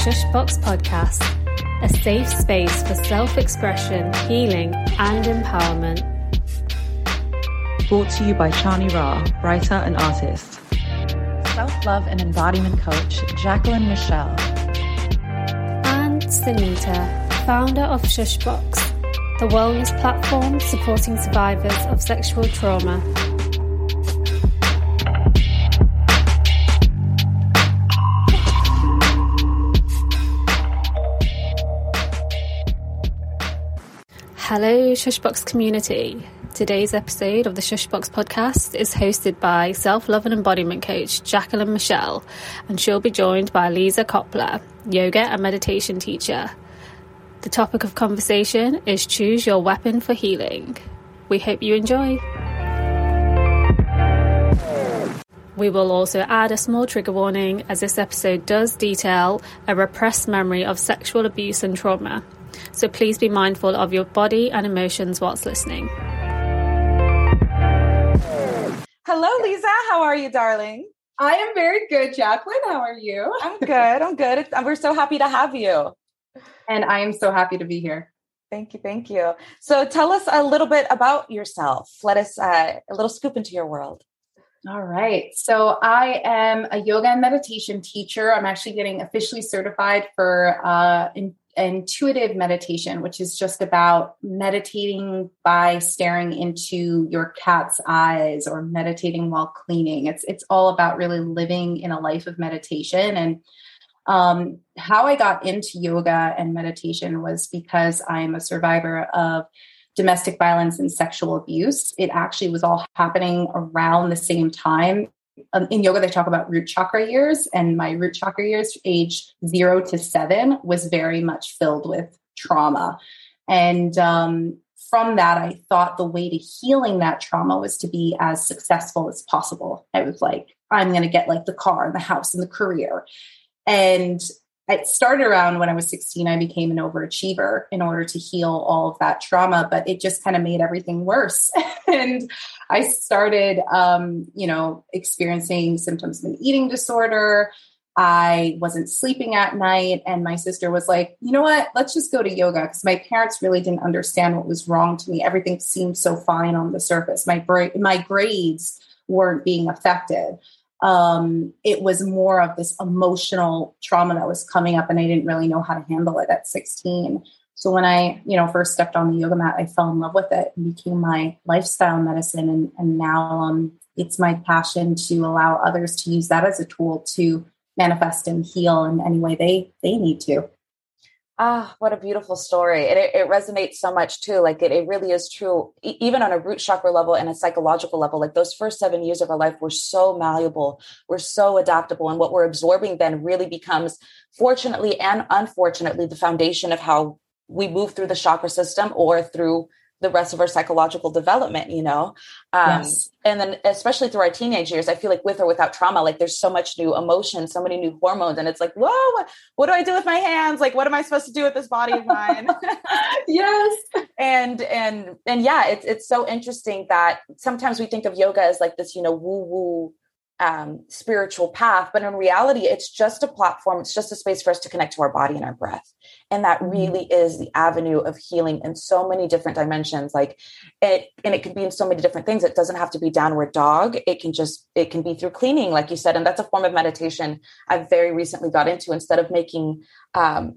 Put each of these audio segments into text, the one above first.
Shushbox Podcast, a safe space for self-expression, healing, and empowerment. Brought to you by Chani Ra, writer and artist. Self-love and embodiment coach, Jacqueline Michelle. And Sinita, founder of Shushbox, the wellness platform supporting survivors of sexual trauma. Hello Shushbox community. Today's episode of the Shushbox podcast is hosted by self-love and embodiment coach Jacqueline Michelle, and she'll be joined by Liza Colpa, yoga and meditation teacher. The topic of conversation is choose your weapon for healing. We hope you enjoy. We will also add a small trigger warning as this episode does detail a repressed memory of sexual abuse and trauma. So please be mindful of your body and emotions whilst listening. Hello, Liza. How are you, darling? I am very good, Jacqueline. How are you? I'm good. I'm good. We're so happy to have you. And I am so happy to be here. Thank you. Thank you. So tell us a little bit about yourself. Let us a little scoop into your world. All right. So I am a yoga and meditation teacher. I'm actually getting officially certified for intuitive meditation, which is just about meditating by staring into your cat's eyes or meditating while cleaning. It's all about really living in a life of meditation. And how I got into yoga and meditation was because I'm a survivor of domestic violence and sexual abuse. It actually was all happening around the same time. In yoga, they talk about root chakra years, and my root chakra years, age 0 to 7, was very much filled with trauma. And from that, I thought the way to healing that trauma was to be as successful as possible. I was like, I'm going to get like the car and the house and the career. And it started around when I was 16, I became an overachiever in order to heal all of that trauma, but it just kind of made everything worse. And I started, experiencing symptoms of an eating disorder. I wasn't sleeping at night. And my sister was like, you know what, let's just go to yoga. Cause my parents really didn't understand what was wrong to me. Everything seemed so fine on the surface. My grades weren't being affected. It was more of this emotional trauma that was coming up, and I didn't really know how to handle it at 16. So when I, first stepped on the yoga mat, I fell in love with it and became my lifestyle medicine. And now, it's my passion to allow others to use that as a tool to manifest and heal in any way they need to. Ah, what a beautiful story. And it resonates so much too. Like it really is true, even on a root chakra level and a psychological level. Like those first 7 years of our life were so malleable, we're so adaptable. And what we're absorbing then really becomes, fortunately and unfortunately, the foundation of how we move through the chakra system or through the rest of our psychological development, yes. And then especially through our teenage years, I feel like with or without trauma, like there's so much new emotion, so many new hormones. And it's like, whoa, what do I do with my hands? Like, what am I supposed to do with this body of mine? Yes. And yeah, it's so interesting that sometimes we think of yoga as like this, woo-woo, spiritual path, but in reality, it's just a platform. It's just a space for us to connect to our body and our breath. And that really is the avenue of healing in so many different dimensions. It can be in so many different things. It doesn't have to be downward dog. It can be through cleaning, like you said, and that's a form of meditation I've very recently got into. Instead of making, 20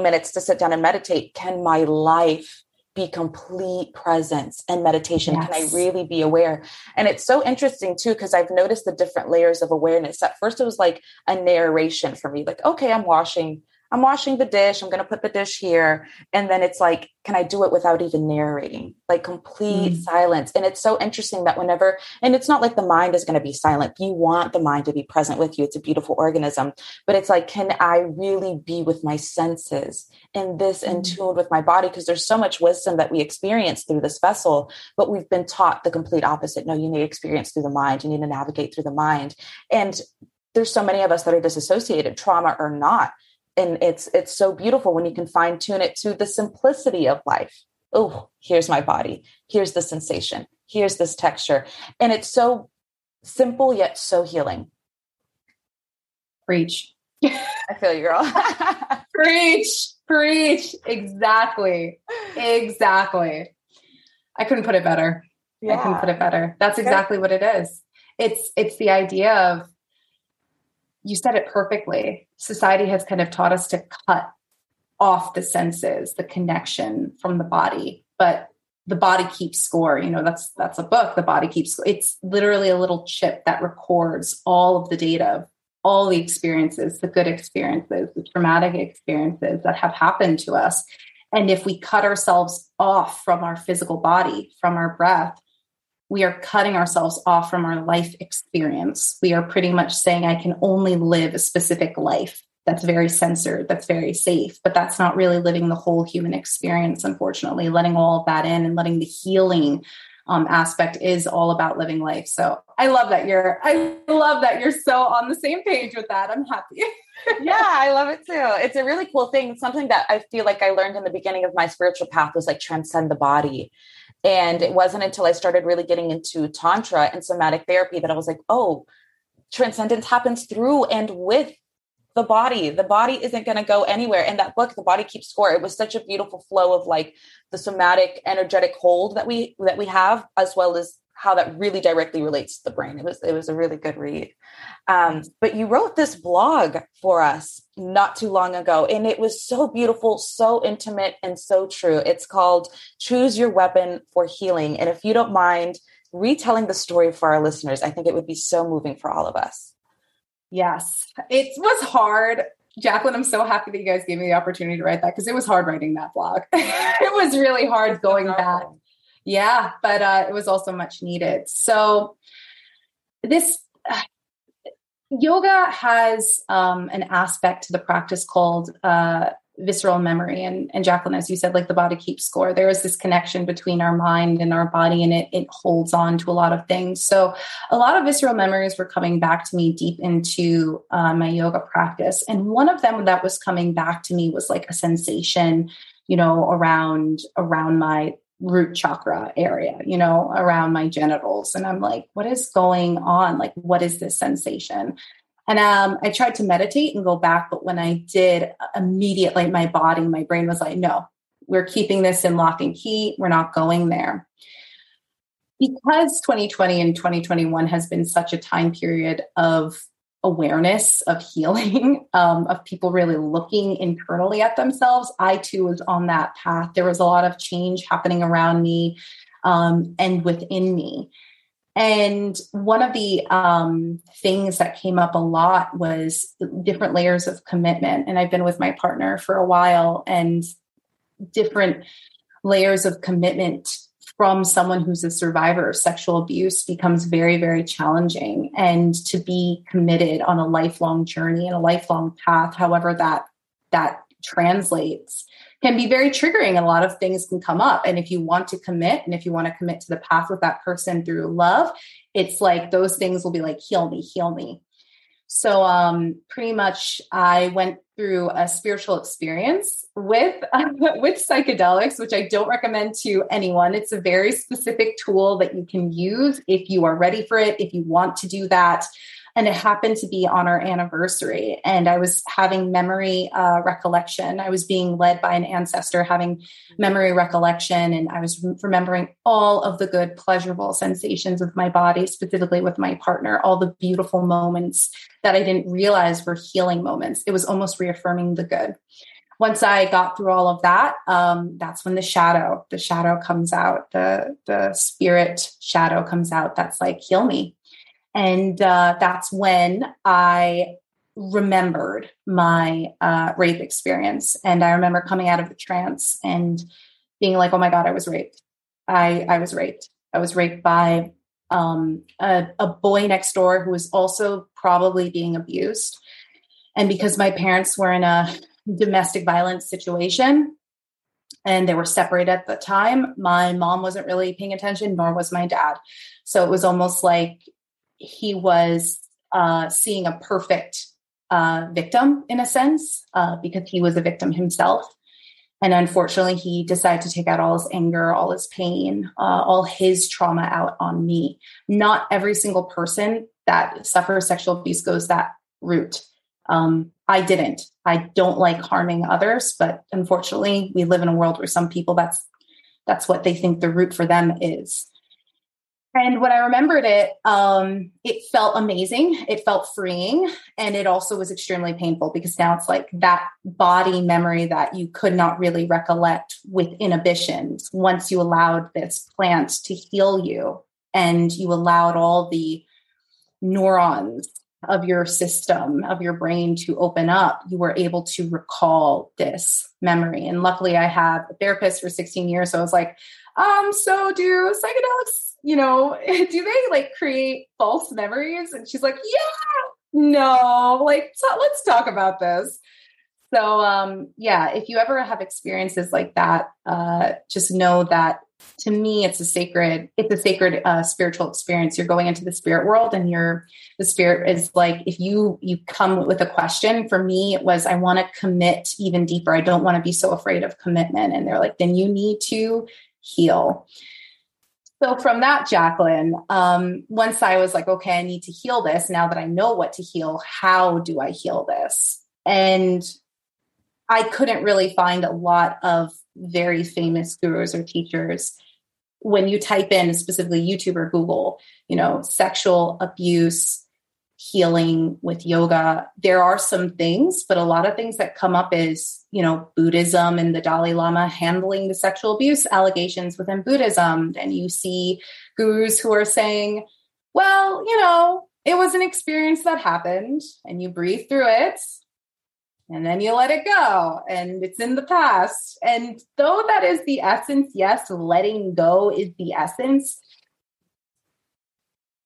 minutes to sit down and meditate, can my life be complete presence and meditation? Yes. Can I really be aware? And it's so interesting too, because I've noticed the different layers of awareness. At first it was like a narration for me, like, okay, I'm washing the dish. I'm going to put the dish here. And then it's like, can I do it without even narrating? Like complete silence. And it's so interesting that whenever, and it's not like the mind is going to be silent. You want the mind to be present with you. It's a beautiful organism, but it's like, can I really be with my senses and this in tune with my body? Cause there's so much wisdom that we experience through this vessel, but we've been taught the complete opposite. No, you need to experience through the mind. You need to navigate through the mind. And there's so many of us that are disassociated, trauma or not. And it's so beautiful when you can fine tune it to the simplicity of life. Oh, here's my body. Here's the sensation. Here's this texture. And it's so simple, yet so healing. Preach. I feel you, girl. Preach. Exactly. I couldn't put it better. Yeah. That's exactly what it is. It's the idea of, you said it perfectly. Society has kind of taught us to cut off the senses, the connection from the body, but the body keeps score. You know, that's a book. The body keeps, it's literally a little chip that records all of the data, all the experiences, the good experiences, the traumatic experiences that have happened to us. And if we cut ourselves off from our physical body, from our breath, we are cutting ourselves off from our life experience. We are pretty much saying, I can only live a specific life that's very censored, that's very safe, but that's not really living the whole human experience, unfortunately. Letting all of that in and letting the healing aspect is all about living life. So I love that you're so on the same page with that. I'm happy. Yeah, I love it too. It's a really cool thing. Something that I feel like I learned in the beginning of my spiritual path was like transcend the body. And it wasn't until I started really getting into Tantra and somatic therapy that I was like, oh, transcendence happens through and with the body. The body isn't going to go anywhere. And that book, The Body Keeps Score, it was such a beautiful flow of like the somatic energetic hold that we have, as well as how that really directly relates to the brain. It was a really good read. But you wrote this blog for us not too long ago, and it was so beautiful, so intimate, and so true. It's called Choose Your Weapon for Healing. And if you don't mind retelling the story for our listeners, I think it would be so moving for all of us. Yes, it was hard. Jacqueline, I'm so happy that you guys gave me the opportunity to write that, because it was hard writing that blog. It was really hard going back. Yeah, but it was also much needed. So this yoga has an aspect to the practice called visceral memory. And Jacqueline, as you said, like the body keeps score. There is this connection between our mind and our body, and it holds on to a lot of things. So a lot of visceral memories were coming back to me deep into my yoga practice. And one of them that was coming back to me was like a sensation, you know, around my root chakra area, you know, around my genitals. And I'm like, what is going on? Like, what is this sensation? And I tried to meditate and go back. But when I did, immediately my brain was like, no, we're keeping this in lock and key. We're not going there. Because 2020 and 2021 has been such a time period of awareness, of healing, of people really looking internally at themselves, I too was on that path. There was a lot of change happening around me and within me. And one of the things that came up a lot was different layers of commitment. And I've been with my partner for a while, and different layers of commitment from someone who's a survivor of sexual abuse becomes very, very challenging. And to be committed on a lifelong journey and a lifelong path, however that translates, can be very triggering. A lot of things can come up. And if you want to commit, to the path with that person through love, it's like those things will be like, heal me. So pretty much I went through a spiritual experience with psychedelics, which I don't recommend to anyone. It's a very specific tool that you can use if you are ready for it, if you want to do that. And it happened to be on our anniversary, and I was having memory recollection. I was being led by an ancestor, having memory recollection, and I was remembering all of the good, pleasurable sensations of my body, specifically with my partner, all the beautiful moments that I didn't realize were healing moments. It was almost reaffirming the good. Once I got through all of that, that's when the shadow comes out, the spirit shadow comes out. That's like, heal me. And that's when I remembered my rape experience. And I remember coming out of the trance and being like, oh my God, I was raped. I was raped. I was raped by a boy next door who was also probably being abused. And because my parents were in a domestic violence situation and they were separated at the time, my mom wasn't really paying attention, nor was my dad. So it was almost like he was seeing a perfect victim in a sense, because he was a victim himself. And unfortunately, he decided to take out all his anger, all his pain, all his trauma out on me. Not every single person that suffers sexual abuse goes that route. I didn't. I don't like harming others, but unfortunately we live in a world where some people, that's what they think the route for them is. And when I remembered it, it felt amazing. It felt freeing. And it also was extremely painful because now it's like that body memory that you could not really recollect with inhibitions. Once you allowed this plant to heal you and you allowed all the neurons of your system, of your brain to open up, you were able to recall this memory. And luckily I have a therapist for 16 years. So I was like, so do psychedelics, do they like create false memories? And she's like, let's talk about this. So, if you ever have experiences like that, just know that to me, it's a sacred spiritual experience. You're going into the spirit world and the spirit is like, if you come with a question, for me, it was, I want to commit even deeper. I don't want to be so afraid of commitment. And they're like, then you need to heal. So from that, Jacqueline, once I was like, okay, I need to heal this. Now that I know what to heal, how do I heal this? And I couldn't really find a lot of very famous gurus or teachers. When you type in specifically YouTube or Google, sexual abuse, healing with yoga, there are some things, but a lot of things that come up is, Buddhism and the Dalai Lama handling the sexual abuse allegations within Buddhism. And you see gurus who are saying, well, it was an experience that happened and you breathe through it. And then you let it go and it's in the past. And though that is the essence, yes, letting go is the essence.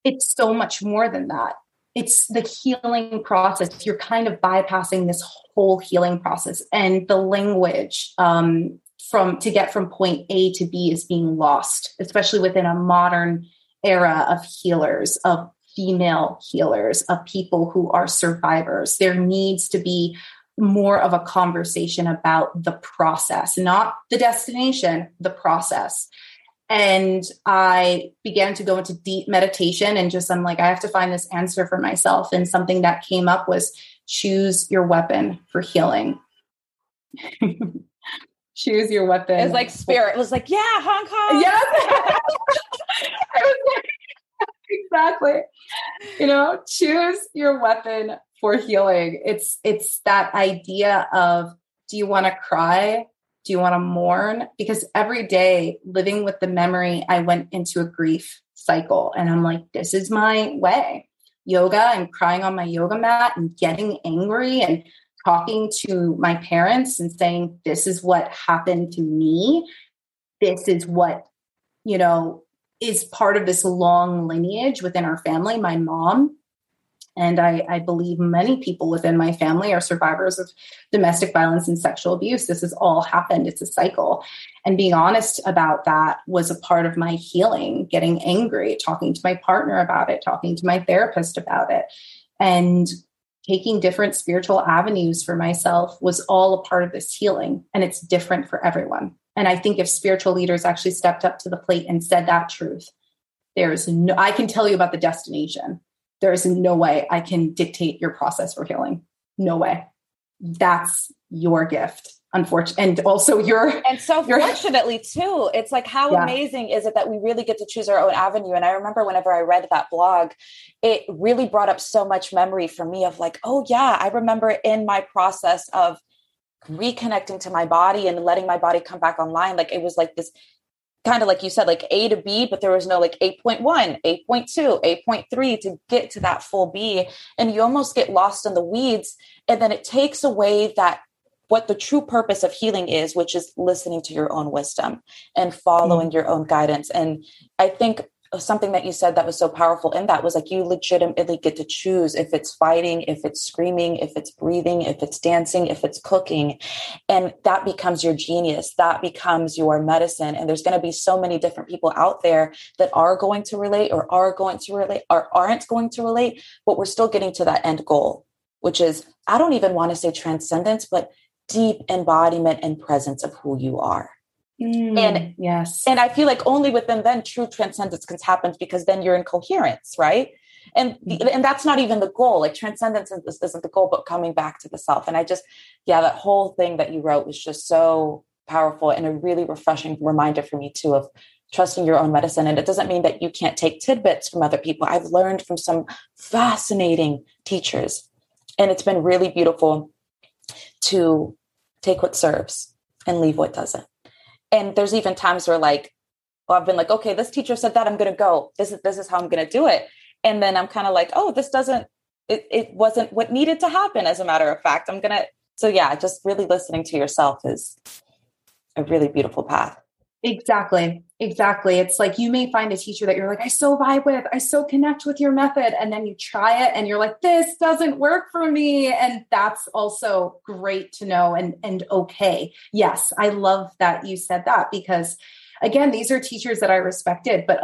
It's so much more than that. It's the healing process. You're kind of bypassing this whole healing process, and the language to get from point A to B is being lost, especially within a modern era of healers, of female healers, of people who are survivors. There needs to be more of a conversation about the process, not the destination, the process. And I began to go into deep meditation and I'm like, I have to find this answer for myself. And something that came up was choose your weapon for healing. Choose your weapon. It was like spirit. It was like, yeah, Hong Kong. Yes. I was like, exactly. Choose your weapon for healing. It's that idea of, do you want to cry? Do you want to mourn? Because every day living with the memory, I went into a grief cycle and I'm like, this is my way. Yoga and crying on my yoga mat and getting angry and talking to my parents and saying, this is what happened to me. This is what, is part of this long lineage within our family. My mom, and I believe many people within my family, are survivors of domestic violence and sexual abuse. This has all happened. It's a cycle. And being honest about that was a part of my healing, getting angry, talking to my partner about it, talking to my therapist about it, and taking different spiritual avenues for myself was all a part of this healing. And it's different for everyone. And I think if spiritual leaders actually stepped up to the plate and said that truth, I can tell you about the destination. There is no way I can dictate your process for healing. No way. That's your gift, unfortunately. And also fortunately too, it's like, how amazing is it that we really get to choose our own avenue? And I remember whenever I read that blog, it really brought up so much memory for me of like, oh yeah, I remember in my process of reconnecting to my body and letting my body come back online. Like it was like this kind of, like you said, like A to B, but there was no like 8.1, 8.2, 8.3 to get to that full B. And you almost get lost in the weeds. And then it takes away that what the true purpose of healing is, which is listening to your own wisdom and following your own guidance. And I think something that you said that was so powerful in that was like, you legitimately get to choose if it's fighting, if it's screaming, if it's breathing, if it's dancing, if it's cooking. And that becomes your genius. That becomes your medicine. And there's going to be so many different people out there that are going to relate or aren't going to relate, but we're still getting to that end goal, which is, I don't even want to say transcendence, but deep embodiment and presence of who you are. And yes, and I feel like only within then true transcendence can happen, because then you're in coherence, right? And that's not even the goal. Like transcendence isn't the goal, but coming back to the self. And I just, that whole thing that you wrote was just so powerful and a really refreshing reminder for me too of trusting your own medicine. And it doesn't mean that you can't take tidbits from other people. I've learned from some fascinating teachers, and it's been really beautiful to take what serves and leave what doesn't. And there's even times where I've been like, okay, this teacher said that, I'm going to go, this is how I'm going to do it. And then I'm kind of like, oh, it wasn't what needed to happen. as a matter of fact, just really listening to yourself is a really beautiful path. Exactly. It's like, you may find a teacher that you're like, I so vibe with, I so connect with your method. And then you try it and you're like, this doesn't work for me. And that's also great to know and okay. Yes. I love that you said that, because again, these are teachers that I respected, but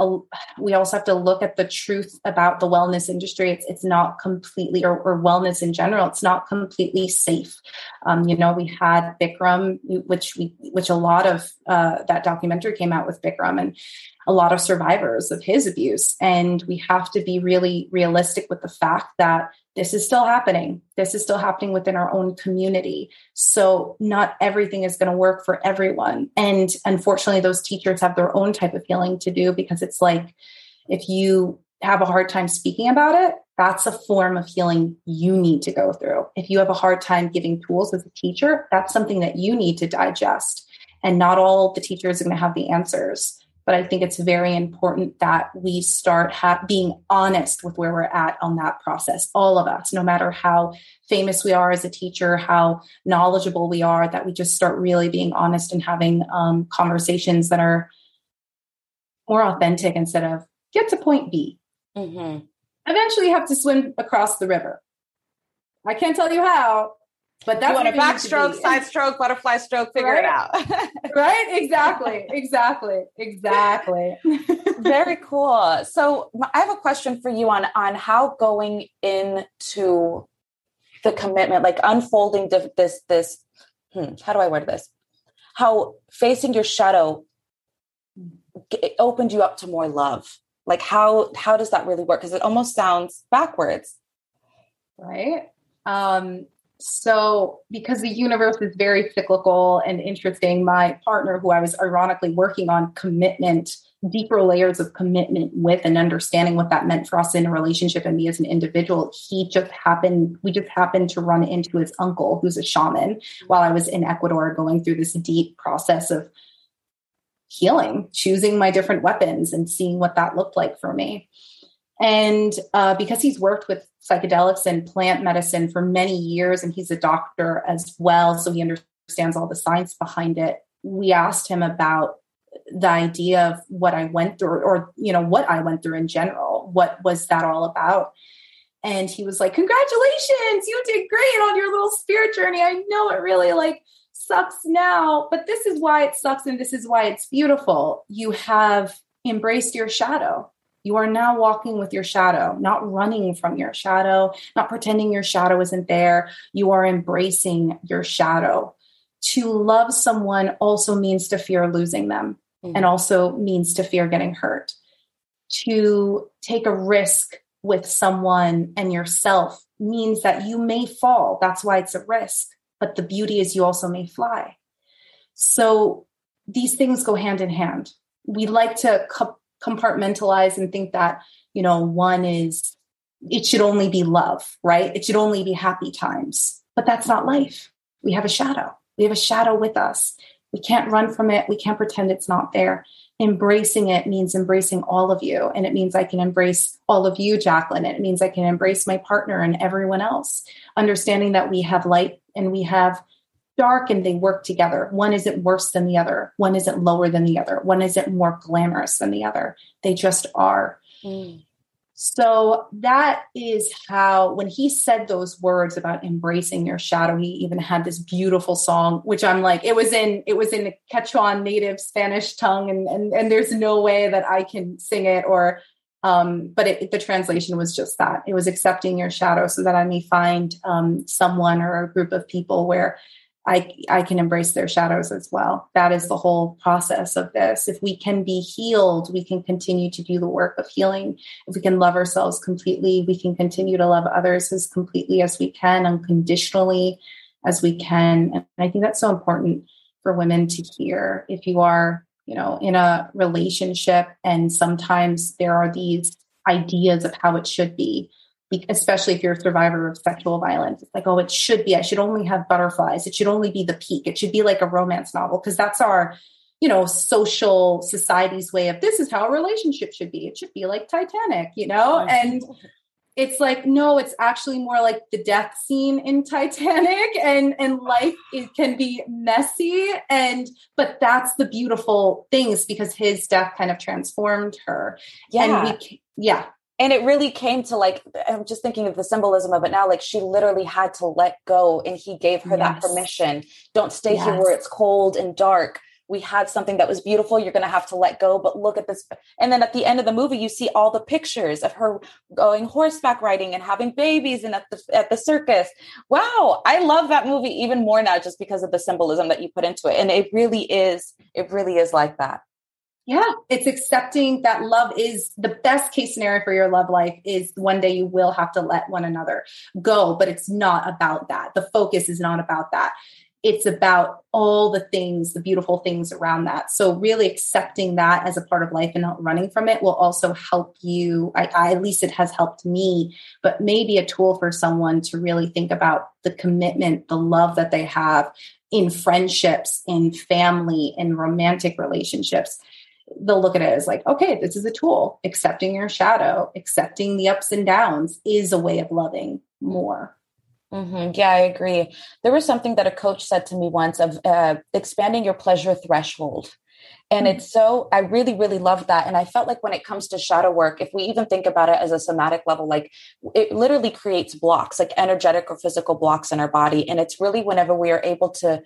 we also have to look at the truth about the wellness industry. It's not completely, or wellness in general, it's not completely safe. We had Bikram, which a lot of that documentary came out with Bikram and a lot of survivors of his abuse. And we have to be really realistic with the fact that this is still happening. This is still happening within our own community. So not everything is going to work for everyone. And unfortunately, those teachers have their own type of healing to do, because it's like, if you have a hard time speaking about it, that's a form of healing you need to go through. If you have a hard time giving tools as a teacher, that's something that you need to digest. And not all the teachers are going to have the answers. But I think it's very important that we start being honest with where we're at on that process. All of us, no matter how famous we are as a teacher, how knowledgeable we are, that we just start really being honest and having conversations that are more authentic instead of get to point B. Mm-hmm. Eventually you have to swim across the river. I can't tell you how. But that's what a backstroke, side stroke, butterfly stroke, figure it out. Right? Exactly. Very cool. So I have a question for you on how going into the commitment, like unfolding how do I word this? How facing your shadow opened you up to more love. Like how does that really work? Because it almost sounds backwards. Right. So because the universe is very cyclical and interesting, my partner, who I was ironically working on commitment, deeper layers of commitment with and understanding what that meant for us in a relationship and me as an individual, we just happened to run into his uncle, who's a shaman, while I was in Ecuador going through this deep process of healing, choosing my different weapons and seeing what that looked like for me. And because he's worked with psychedelics and plant medicine for many years, and he's a doctor as well, so he understands all the science behind it, we asked him about the idea of what I went through, or, what I went through in general. What was that all about? And he was like, congratulations, you did great on your little spirit journey. I know it really sucks now, but this is why it sucks. And this is why it's beautiful. You have embraced your shadow. You are now walking with your shadow, not running from your shadow, not pretending your shadow isn't there. You are embracing your shadow. To love someone also means to fear losing them, mm-hmm. and also means to fear getting hurt. To take a risk with someone and yourself means that you may fall. That's why it's a risk. But the beauty is you also may fly. So these things go hand in hand. We like to compartmentalize and think that, it should only be love, right? It should only be happy times, but that's not life. We have a shadow. We have a shadow with us. We can't run from it. We can't pretend it's not there. Embracing it means embracing all of you. And it means I can embrace all of you, Jacqueline. It means I can embrace my partner and everyone else, understanding that we have light and we have dark, and they work together. One isn't worse than the other. One isn't lower than the other. One isn't more glamorous than the other. They just are. Mm. So that is how, when he said those words about embracing your shadow, he even had this beautiful song, which I'm like, it was in the Quechuan native Spanish tongue. And there's no way that I can sing it or, but the translation was just that. It was accepting your shadow so that I may find someone or a group of people where I can embrace their shadows as well. That is the whole process of this. If we can be healed, we can continue to do the work of healing. If we can love ourselves completely, we can continue to love others as completely as we can, unconditionally as we can. And I think that's so important for women to hear. If you are, you know, in a relationship and sometimes there are these ideas of how it should be, especially if you're a survivor of sexual violence. It's like, oh, it should be, I should only have butterflies. It should only be the peak. It should be like a romance novel. Cause that's our, you know, social society's way of, this is how a relationship should be. It should be like Titanic, you know? And it's like, no, it's actually more like the death scene in Titanic, and life, it can be messy. But that's the beautiful things, because his death kind of transformed her. Yeah. And and it really came to, like, I'm just thinking of the symbolism of it now. Like, she literally had to let go, and he gave her that permission. Don't stay here where it's cold and dark. We had something that was beautiful. You're going to have to let go, but look at this. And then at the end of the movie, you see all the pictures of her going horseback riding and having babies and at the circus. Wow. I love that movie even more now, just because of the symbolism that you put into it. And it really is like that. Yeah. It's accepting that love is the best case scenario for your love life is one day you will have to let one another go, but it's not about that. The focus is not about that. It's about all the things, the beautiful things around that. So really accepting that as a part of life and not running from it will also help you. I at least it has helped me, but maybe a tool for someone to really think about the commitment, the love that they have in friendships, in family, in romantic relationships. They'll look at it as like, okay, this is a tool. Accepting your shadow, accepting the ups and downs is a way of loving more. Mm-hmm. Yeah, I agree. There was something that a coach said to me once of expanding your pleasure threshold. And it's so, I really, really love that. And I felt like when it comes to shadow work, if we even think about it as a somatic level, like it literally creates blocks, like energetic or physical blocks in our body. And it's really whenever we are able to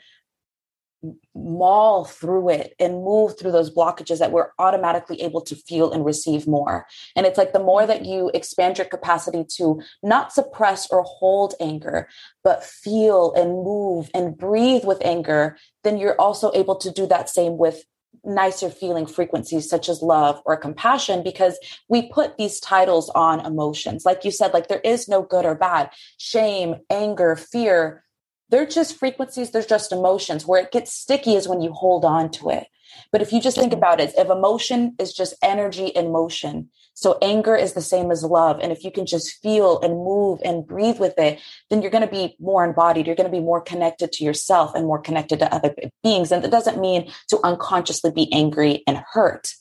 maul through it and move through those blockages that we're automatically able to feel and receive more. And it's like the more that you expand your capacity to not suppress or hold anger, but feel and move and breathe with anger, then you're also able to do that same with nicer feeling frequencies such as love or compassion, because we put these titles on emotions. Like you said, like there is no good or bad. Shame, anger, fear, they're just frequencies. They're just emotions. Where it gets sticky is when you hold on to it. But if you just think about it, if emotion is just energy in motion, so anger is the same as love. And if you can just feel and move and breathe with it, then you're going to be more embodied. You're going to be more connected to yourself and more connected to other beings. And that doesn't mean to unconsciously be angry and hurt,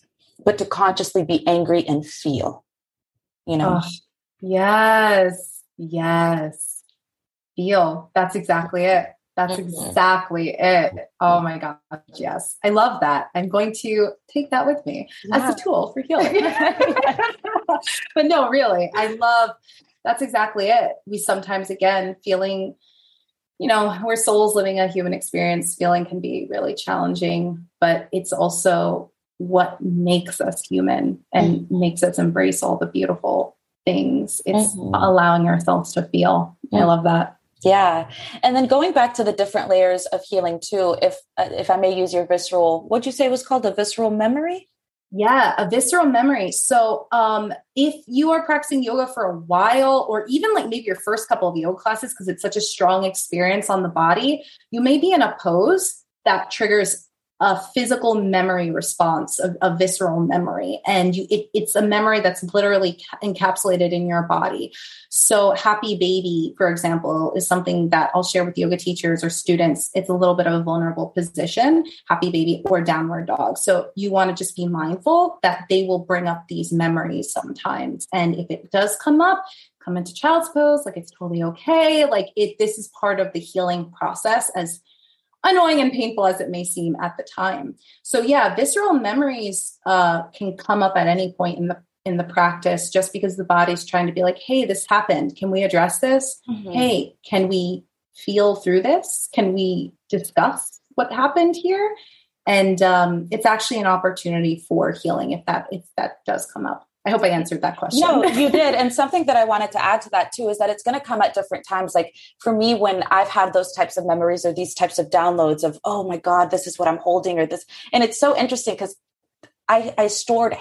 but to consciously be angry and feel, you know? Oh, yes. Yes. Feel. That's exactly it. That's exactly it. Oh my gosh. Yes. I love that. I'm going to take that with me as a tool for healing. But no, really, I love, that's exactly it. We sometimes, again, feeling, you know, we're souls living a human experience. Feeling can be really challenging, but it's also what makes us human and makes us embrace all the beautiful things. It's allowing ourselves to feel. I love that. Yeah. And then going back to the different layers of healing too, if I may use your visceral, what'd you say was called a visceral memory? Yeah. A visceral memory. So, if you are practicing yoga for a while, or even like maybe your first couple of yoga classes, cause it's such a strong experience on the body, you may be in a pose that triggers a physical memory response, a visceral memory. And it's a memory that's literally encapsulated in your body. So happy baby, for example, is something that I'll share with yoga teachers or students. It's a little bit of a vulnerable position, happy baby or downward dog. So you want to just be mindful that they will bring up these memories sometimes. And if it does come up, come into child's pose. Like, it's totally okay. Like, this is part of the healing process, as annoying and painful as it may seem at the time. So yeah, visceral memories can come up at any point in the practice, just because the body's trying to be like, hey, this happened. Can we address this? Mm-hmm. Hey, can we feel through this? Can we discuss what happened here? And it's actually an opportunity for healing if that does come up. I hope I answered that question. No, you did. And something that I wanted to add to that too, is that it's going to come at different times. Like for me, when I've had those types of memories or these types of downloads of, oh my God, this is what I'm holding or this. And it's so interesting because I stored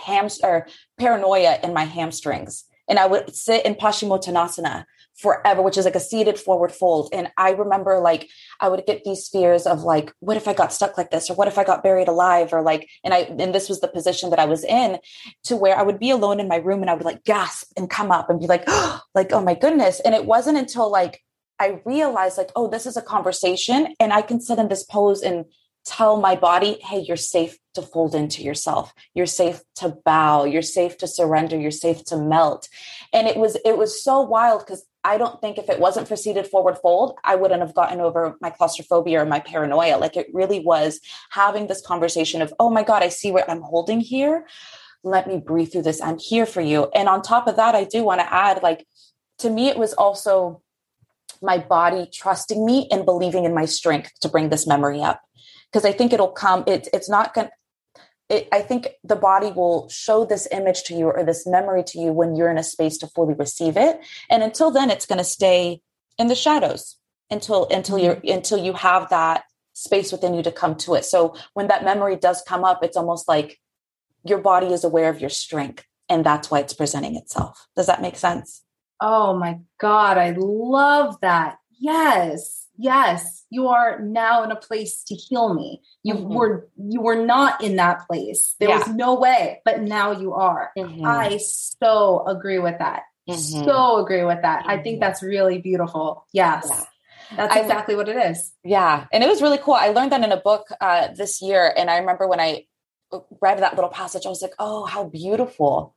paranoia in my hamstrings, and I would sit in Paschimottanasana forever, which is like a seated forward fold. And I remember like, I would get these fears of like, what if I got stuck like this? Or what if I got buried alive? Or like, and this was the position that I was in, to where I would be alone in my room and I would like gasp and come up and be like, oh, like, oh my goodness. And it wasn't until like, I realized like, oh, this is a conversation and I can sit in this pose and tell my body, hey, you're safe to fold into yourself. You're safe to bow. You're safe to surrender. You're safe to melt. And it was so wild because I don't think if it wasn't for seated forward fold, I wouldn't have gotten over my claustrophobia or my paranoia. Like it really was having this conversation of, oh my God, I see what I'm holding here. Let me breathe through this. I'm here for you. And on top of that, I do want to add, like, to me, it was also my body trusting me and believing in my strength to bring this memory up. Because I think it'll come, I think the body will show this image to you or this memory to you when you're in a space to fully receive it. And until then, it's going to stay in the shadows until you have that space within you to come to it. So when that memory does come up, it's almost like your body is aware of your strength, and that's why it's presenting itself. Does that make sense? Oh my God. I love that. Yes, you are now in a place to heal me. You were not in that place. There was no way, but now you are. Mm-hmm. I so agree with that. Mm-hmm. So agree with that. Mm-hmm. I think that's really beautiful. Yes. Yeah. That's exactly what it is. Yeah. And it was really cool. I learned that in a book this year. And I remember when I read that little passage, I was like, oh, how beautiful.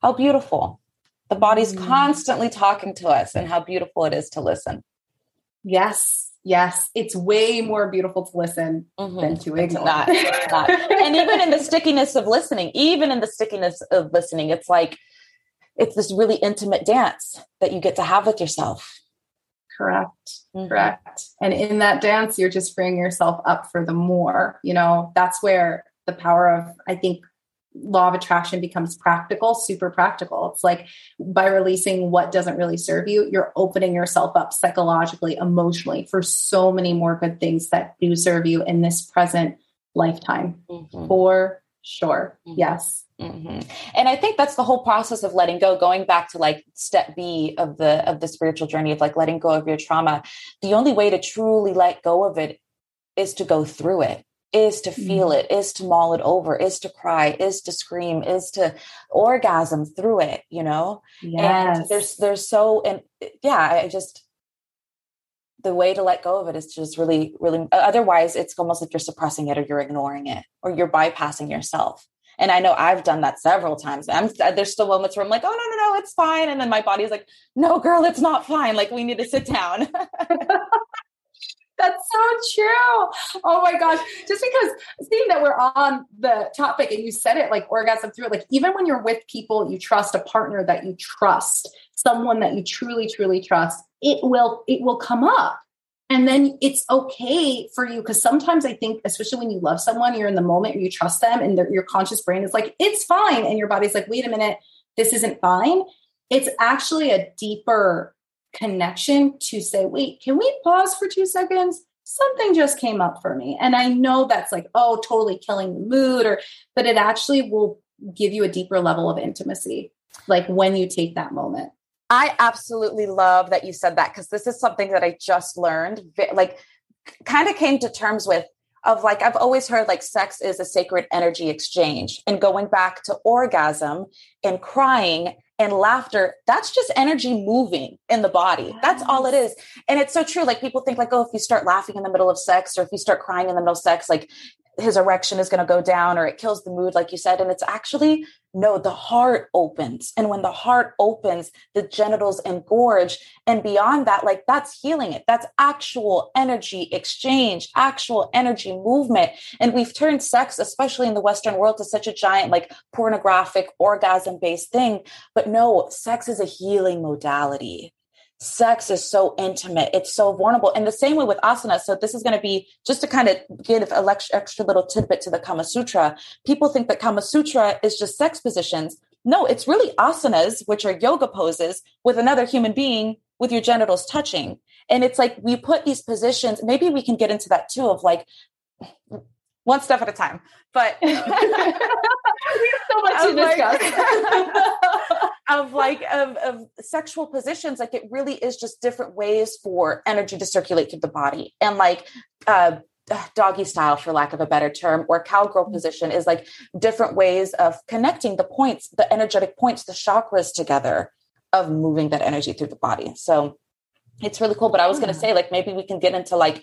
How beautiful. The body's constantly talking to us, and how beautiful it is to listen. Yes. It's way more beautiful to listen than to ignore. It's not. And even in the stickiness of listening, it's like, it's this really intimate dance that you get to have with yourself. Correct. And in that dance, you're just freeing yourself up for the more, that's where the power of, I think, law of attraction becomes practical, super practical. It's like by releasing what doesn't really serve you, you're opening yourself up psychologically, emotionally for so many more good things that do serve you in this present lifetime for sure. Mm-hmm. Yes. Mm-hmm. And I think that's the whole process of letting go, going back to like step B of the spiritual journey of like letting go of your trauma. The only way to truly let go of it is to go through it, is to feel it, is to mull it over, is to cry, is to scream, is to orgasm through it, Yes. And the way to let go of it is just really, really, otherwise it's almost like you're suppressing it or you're ignoring it or you're bypassing yourself. And I know I've done that several times. There's still moments where I'm like, oh, no, it's fine. And then my body's like, no, girl, it's not fine. Like we need to sit down. That's so true. Oh my gosh. Just because seeing that we're on the topic and you said it like orgasm through it, like even when you're with people, you trust a partner that you trust, someone that you truly, truly trust, it will come up. And then it's okay for you. Cause sometimes I think, especially when you love someone, you're in the moment and you trust them and your conscious brain is like, it's fine. And your body's like, wait a minute, this isn't fine. It's actually a deeper connection to say, wait, can we pause for 2 seconds? Something just came up for me. And I know that's like, oh, totally killing the mood but it actually will give you a deeper level of intimacy. Like when you take that moment. I absolutely love that you said that. Cause this is something that I just learned, like kind of came to terms with of like, I've always heard like sex is a sacred energy exchange, and going back to orgasm and crying and laughter, that's just energy moving in the body. Yes. That's all it is. And it's so true. Like people think like, oh, if you start laughing in the middle of sex or if you start crying in the middle of sex, like his erection is going to go down or it kills the mood, like you said. And it's actually, no, the heart opens. And when the heart opens, the genitals engorge. And beyond that, like that's healing it. That's actual energy exchange, actual energy movement. And we've turned sex, especially in the Western world, to such a giant, like pornographic orgasm-based thing. But no, sex is a healing modality. Sex is so intimate. It's so vulnerable. And the same way with asana. So this is going to be just to kind of give an extra little tidbit to the Kama Sutra. People think that Kama Sutra is just sex positions, No, it's really asanas, which are yoga poses with another human being with your genitals touching. And it's like, we put these positions, maybe we can get into that too, of like one step at a time, but we have so much to discuss. Of sexual positions. Like it really is just different ways for energy to circulate through the body. And like, doggy style, for lack of a better term, or cowgirl position is like different ways of connecting the points, the energetic points, the chakras together, of moving that energy through the body. So it's really cool. But I was going to say, like, maybe we can get into like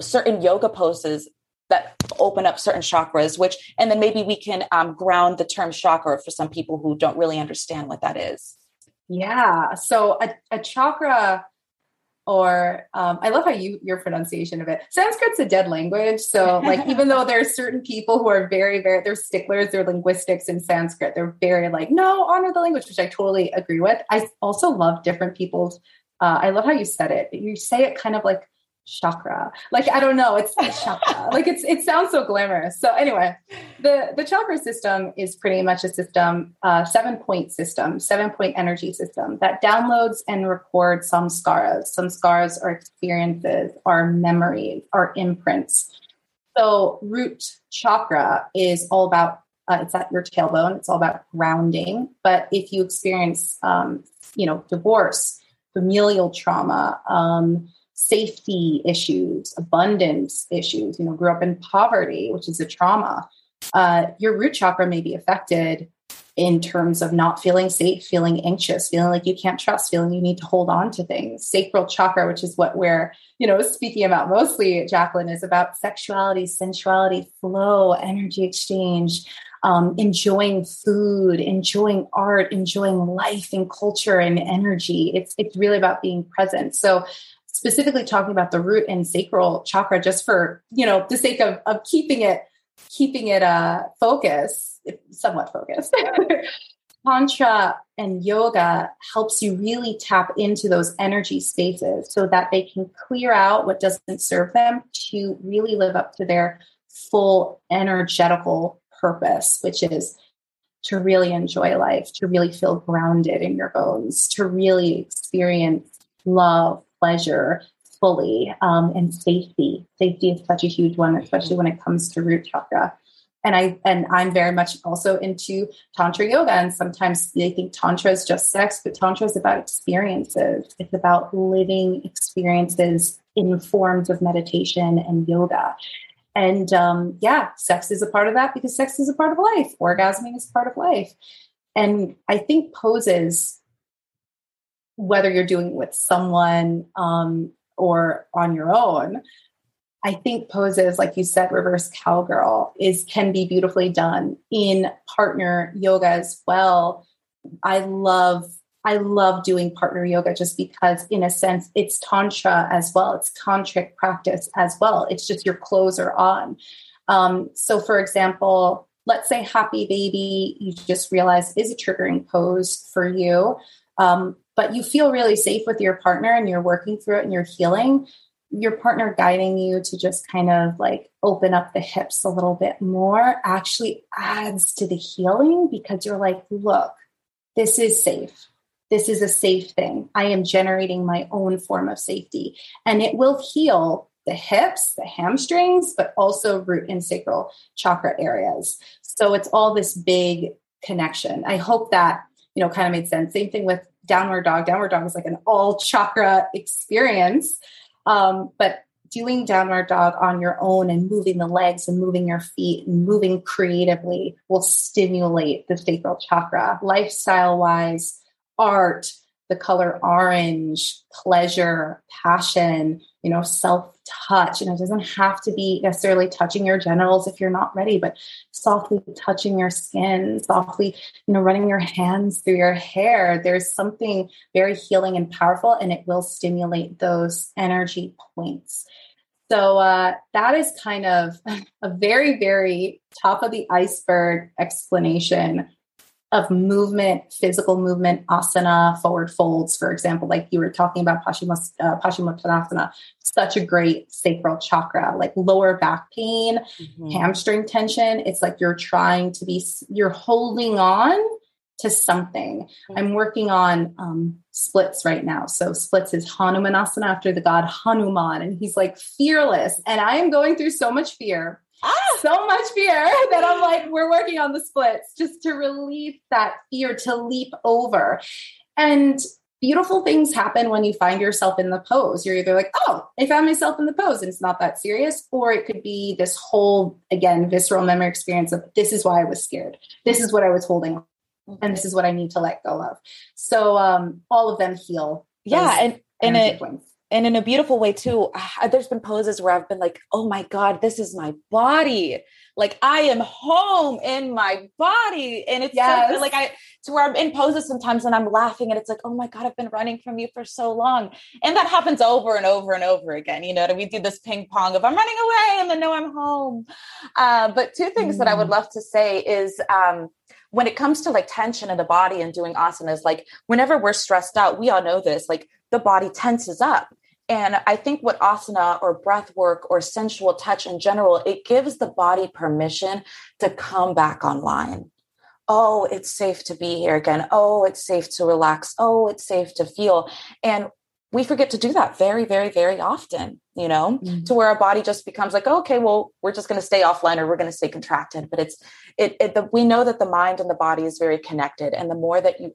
certain yoga poses that open up certain chakras, which, and then maybe we can ground the term chakra for some people who don't really understand what that is. Yeah. So a chakra, or I love how your pronunciation of it. Sanskrit's a dead language. So like, even though there are certain people who are very, very, they're sticklers, they're linguistics in Sanskrit. They're very like, no, honor the language, which I totally agree with. I also love different people's, I love how you said it. You say it kind of like chakra. Like, I don't know, it's like chakra. Like it sounds so glamorous. So anyway, the chakra system is pretty much a system, 7-point energy system that downloads and records some samskaras. Samskaras are experiences, are memories, are imprints. So root chakra is all about, it's at your tailbone. It's all about grounding. But if you experience, divorce, familial trauma, safety issues, abundance issues, grew up in poverty, which is a trauma, your root chakra may be affected in terms of not feeling safe, feeling anxious, feeling like you can't trust, feeling you need to hold on to things. Sacral chakra, which is what we're, speaking about mostly, Jacqueline, is about sexuality, sensuality, flow, energy exchange, enjoying food, enjoying art, enjoying life and culture and energy. It's really about being present. So specifically talking about the root and sacral chakra, just for, the sake of keeping it somewhat focused. Tantra and yoga helps you really tap into those energy spaces so that they can clear out what doesn't serve them to really live up to their full energetical purpose, which is to really enjoy life, to really feel grounded in your bones, to really experience love, pleasure fully, and safety. Safety is such a huge one, especially when it comes to root chakra. And I'm very much also into Tantra yoga. And sometimes they think Tantra is just sex, but Tantra is about experiences. It's about living experiences in forms of meditation and yoga. And sex is a part of that, because sex is a part of life. Orgasming is part of life. And I think poses, whether you're doing it with someone or on your own, I think poses, like you said, reverse cowgirl can be beautifully done in partner yoga as well. I love doing partner yoga just because, in a sense, it's Tantra as well. It's tantric practice as well. It's just your clothes are on. So for example, let's say happy baby, you just realize is a triggering pose for you. But you feel really safe with your partner and you're working through it and you're healing, your partner guiding you to just kind of like open up the hips a little bit more actually adds to the healing, because you're like, look, this is safe. This is a safe thing. I am generating my own form of safety, and it will heal the hips, the hamstrings, but also root and sacral chakra areas. So it's all this big connection. I hope that, kind of made sense. Same thing with downward dog. Downward dog is like an all chakra experience. But doing downward dog on your own and moving the legs and moving your feet and moving creatively will stimulate the sacral chakra. Lifestyle wise, art, the color orange, pleasure, passion, self-touch. It doesn't have to be necessarily touching your genitals if you're not ready, but softly touching your skin, softly, running your hands through your hair. There's something very healing and powerful, and it will stimulate those energy points. So that is kind of a very, very top of the iceberg explanation of movement, physical movement, asana, forward folds, for example, like you were talking about Paschimottanasana, such a great sacral chakra, like lower back pain, hamstring tension. It's like you're holding on to something. I'm working on splits right now. So splits is Hanumanasana after the god Hanuman. And he's like fearless. And I am going through so much fear, so much fear that I'm like, we're working on the splits just to relieve that fear, to leap over. And beautiful things happen when you find yourself in the pose. You're either like, oh, I found myself in the pose and it's not that serious. Or it could be this whole, again, visceral memory experience of this is why I was scared. This is what I was holding on. And this is what I need to let go of. So all of them heal. Yeah. And in a beautiful way too, there's been poses where I've been like, oh my God, this is my body. Like I am home in my body. And it's so, like to where I'm in poses sometimes and I'm laughing and it's like, oh my God, I've been running from you for so long. And that happens over and over and over again. You know, we do this ping pong of I'm running away and then no, I'm home. But two things that I would love to say is, when it comes to like tension in the body and doing asanas, like whenever we're stressed out, we all know this, like the body tenses up. And I think what asana or breath work or sensual touch in general, it gives the body permission to come back online. Oh, it's safe to be here again. Oh, it's safe to relax. Oh, it's safe to feel. And we forget to do that very, very, very often, you know, to where our body just becomes like, oh, okay, well, we're just going to stay offline or we're going to stay contracted. But we know that the mind and the body is very connected. And the more that you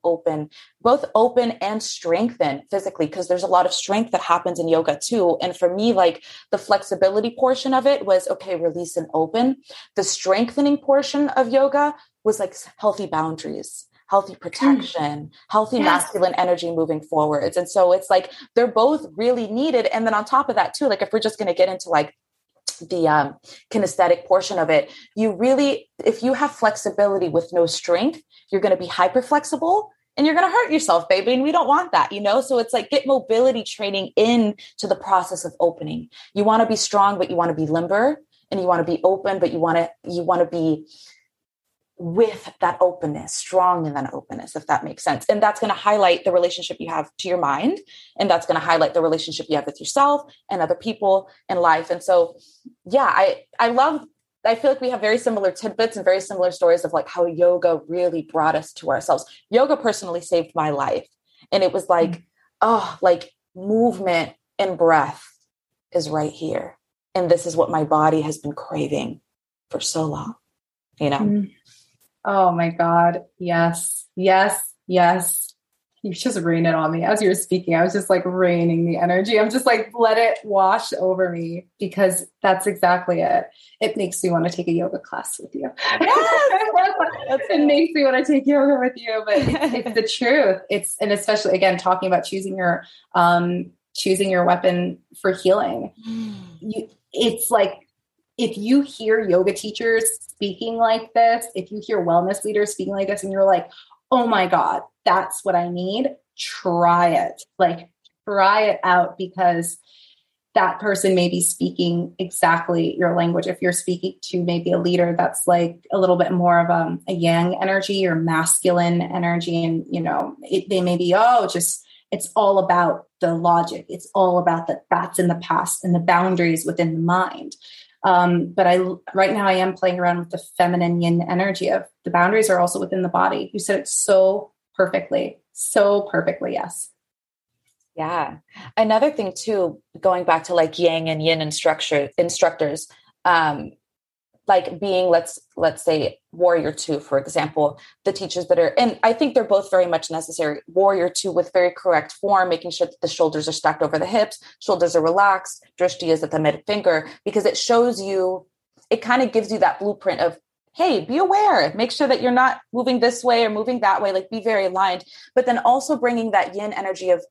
both open and strengthen physically, because there's a lot of strength that happens in yoga too. And for me, like the flexibility portion of it was, okay, release and open. The strengthening portion of yoga was like healthy boundaries, healthy protection, healthy masculine energy moving forwards. And so it's like, they're both really needed. And then on top of that too, like if we're just going to get into like the kinesthetic portion of it, if you have flexibility with no strength, you're going to be hyper flexible and you're going to hurt yourself, baby. And we don't want that, you know? So it's like, get mobility training into the process of opening. You want to be strong, but you want to be limber, and you want to be open, but you want to be with that openness, strong in that openness, if that makes sense. And that's going to highlight the relationship you have to your mind. And that's going to highlight the relationship you have with yourself and other people and life. And so, yeah, I feel like we have very similar tidbits and very similar stories of like how yoga really brought us to ourselves. Yoga personally saved my life. And it was like, oh, like movement and breath is right here. And this is what my body has been craving for so long, you know? Mm-hmm. Oh my God. Yes. Yes. Yes. You just rain it on me. As you were speaking, I was just like raining the energy. I'm just like, let it wash over me, because that's exactly it. It makes me want to take a yoga class with you. Yes! It makes me want to take yoga with you, but it's the truth. And especially again, talking about choosing your weapon for healing. It's like, if you hear yoga teachers speaking like this, if you hear wellness leaders speaking like this, and you're like, oh my God, that's what I need, try it. Like, try it out, because that person may be speaking exactly your language. If you're speaking to maybe a leader that's like a little bit more of a yang energy or masculine energy, and, you know, they may be, it's all about the logic. It's all about that's in the past and the boundaries within the mind. But right now I am playing around with the feminine yin energy of the boundaries are also within the body. You said it so perfectly. Yes. Yeah. Another thing too, going back to like yang and yin instructors, like being, let's say Warrior Two, for example, the teachers that are, and I think they're both very much necessary. Warrior Two with very correct form, making sure that the shoulders are stacked over the hips, shoulders are relaxed, drishti is at the mid finger, because it shows you, it kind of gives you that blueprint of, hey, be aware, make sure that you're not moving this way or moving that way, like be very aligned, but then also bringing that yin energy of,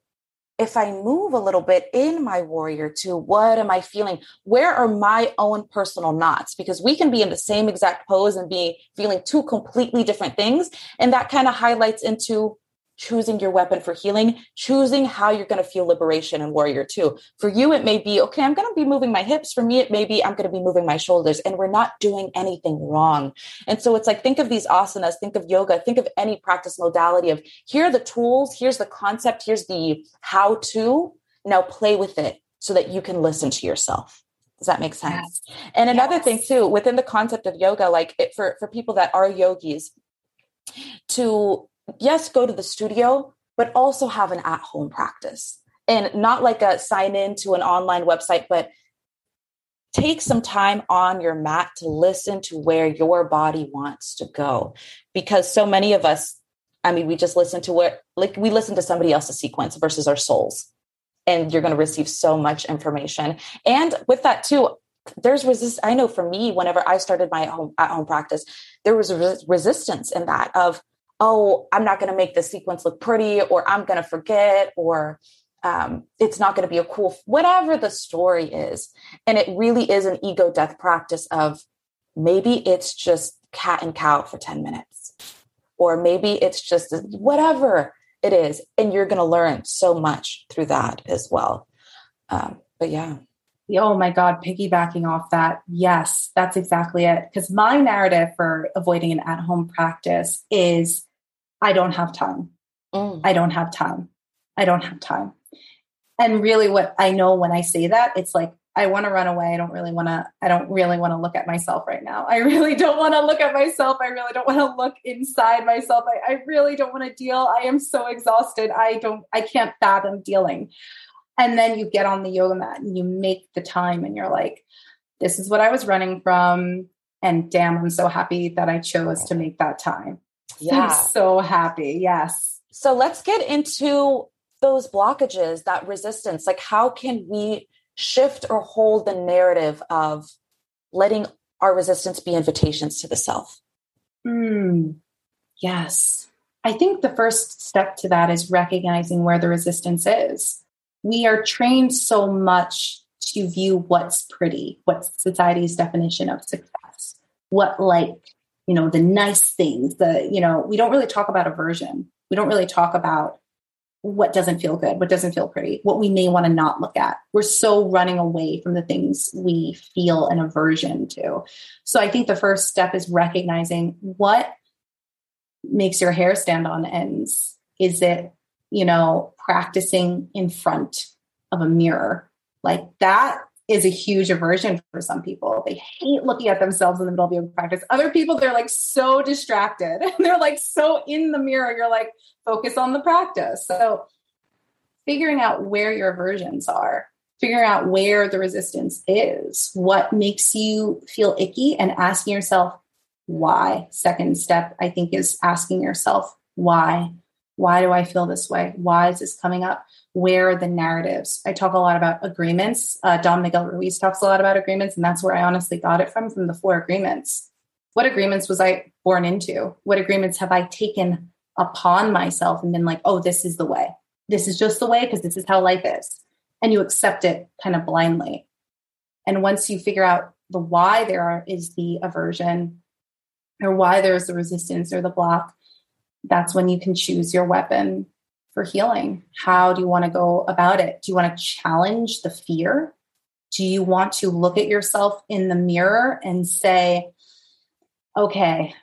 if I move a little bit in my warrior two, what am I feeling? Where are my own personal knots? Because we can be in the same exact pose and be feeling two completely different things. And that kind of highlights into choosing your weapon for healing, choosing how you're going to feel liberation in warrior two. For you, it may be, okay, I'm going to be moving my hips. For me, it may be, I'm going to be moving my shoulders, and we're not doing anything wrong. And so it's like, think of these asanas, think of yoga, think of any practice modality of here are the tools, here's the concept, here's the how to, now play with it so that you can listen to yourself. Does that make sense? Yes. And another thing too, within the concept of yoga, like for people that are yogis, to yes, go to the studio, but also have an at-home practice, and not like a sign in to an online website, but take some time on your mat to listen to where your body wants to go. Because so many of us, I mean, we just listen to where, like we listen to somebody else's sequence versus our souls. And you're going to receive so much information. And with that too, there's resistance. I know for me, whenever I started my at home practice, there was resistance in that of, oh, I'm not going to make this sequence look pretty, or I'm going to forget, or it's not going to be a cool, whatever the story is. And it really is an ego death practice of maybe it's just cat and cow for 10 minutes, or maybe it's just whatever it is. And you're going to learn so much through that as well. But yeah. Oh my God, piggybacking off that. Yes, that's exactly it. Because my narrative for avoiding an at-home practice is I don't have time. I don't have time. I don't have time. And really what I know when I say that, it's like, I want to run away. I don't really want to look at myself right now. I really don't want to look at myself. I really don't want to look inside myself. I really don't want to deal. I am so exhausted. I can't fathom dealing. And then you get on the yoga mat and you make the time and you're like, this is what I was running from. And damn, I'm so happy that I chose to make that time. Yeah. I'm so happy. Yes. So let's get into those blockages, that resistance. Like, how can we shift or hold the narrative of letting our resistance be invitations to the self? Yes. I think the first step to that is recognizing where the resistance is. We are trained so much to view what's pretty, what's society's definition of success, what, like, you know, the nice things, we don't really talk about aversion. We don't really talk about what doesn't feel good, what doesn't feel pretty, what we may want to not look at. We're so running away from the things we feel an aversion to. So I think the first step is recognizing what makes your hair stand on ends. Is it, practicing in front of a mirror? Like, that is a huge aversion for some people. They hate looking at themselves in the middle of yoga practice. Other people, they're like so distracted. They're like so in the mirror. You're like, focus on the practice. So figuring out where your aversions are, figuring out where the resistance is, what makes you feel icky, and asking yourself why. Second step, I think, is asking yourself why. Why do I feel this way? Why is this coming up? Where are the narratives? I talk a lot about agreements. Don Miguel Ruiz talks a lot about agreements. And that's where I honestly got it from the 4 agreements. What agreements was I born into? What agreements have I taken upon myself and been like, oh, this is the way. This is just the way because this is how life is. And you accept it kind of blindly. And once you figure out the why is the aversion, or why there is the resistance or the block, that's when you can choose your weapon for healing. How do you want to go about it? Do you want to challenge the fear? Do you want to look at yourself in the mirror and say, okay,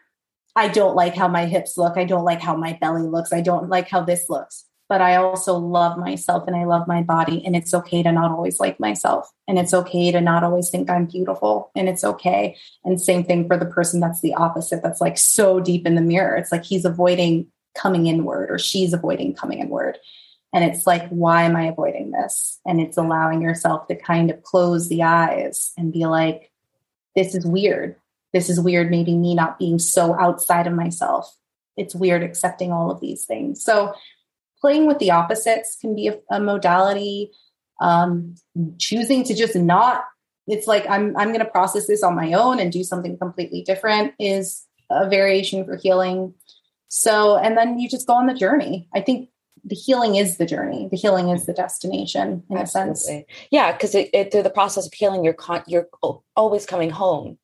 I don't like how my hips look. I don't like how my belly looks. I don't like how this looks, but I also love myself and I love my body. And it's okay to not always like myself. And it's okay to not always think I'm beautiful. And it's okay. And same thing for the person that's the opposite. That's like so deep in the mirror. It's like he's avoiding coming inward, or she's avoiding coming inward. And it's like, why am I avoiding this? And it's allowing yourself to kind of close the eyes and be like, this is weird. This is weird. Maybe me not being so outside of myself. It's weird accepting all of these things. So playing with the opposites can be a modality. Choosing to just not, it's like, I'm going to process this on my own and do something completely different is a variation for healing. So, and then you just go on the journey. I think the healing is the journey. The healing is the destination in Absolutely. A sense. Yeah. Cause it through the process of healing, you're always coming home.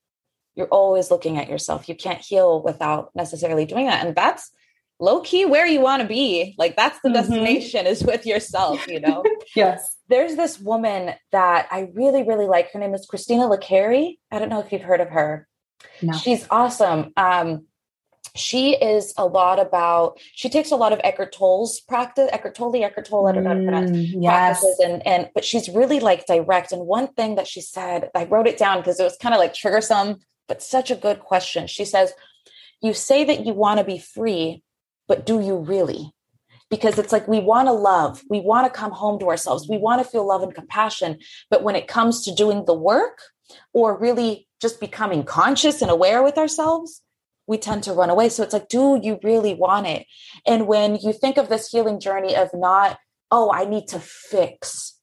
You're always looking at yourself. You can't heal without necessarily doing that. And that's, low key where you want to be. Like, that's the destination is with yourself, Yes. There's this woman that I really, really like. Her name is Christina LaCari. I don't know if you've heard of her. No. She's awesome. She is a lot about, she takes a lot of Eckhart Tolle's practice, Eckhart Tolle, I don't know how to pronounce practices. But she's really like direct. And one thing that she said, I wrote it down because it was kind of like triggersome, but such a good question. She says, you say that you want to be free, but do you really? Because it's like, we want to love, we want to come home to ourselves, we want to feel love and compassion. But when it comes to doing the work or really just becoming conscious and aware with ourselves, we tend to run away. So it's like, do you really want it? And when you think of this healing journey of not, oh, I need to fix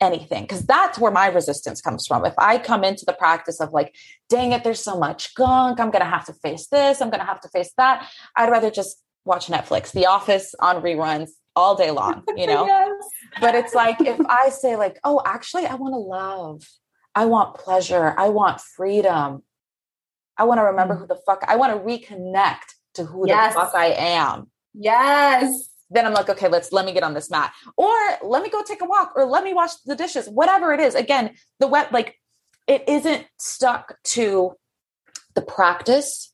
anything, because that's where my resistance comes from. If I come into the practice of like, dang it, there's so much gunk, I'm going to have to face this, I'm going to have to face that, I'd rather just watch Netflix, The Office on reruns all day long, you know? Yes. But it's like, if I say like, oh, actually, I want to love, I want pleasure, I want freedom, I want to remember who the fuck, I want to reconnect to who the fuck I am. Yes. Then I'm like, okay, let me get on this mat, or let me go take a walk, or let me wash the dishes, whatever it is. Again, it isn't stuck to the practice.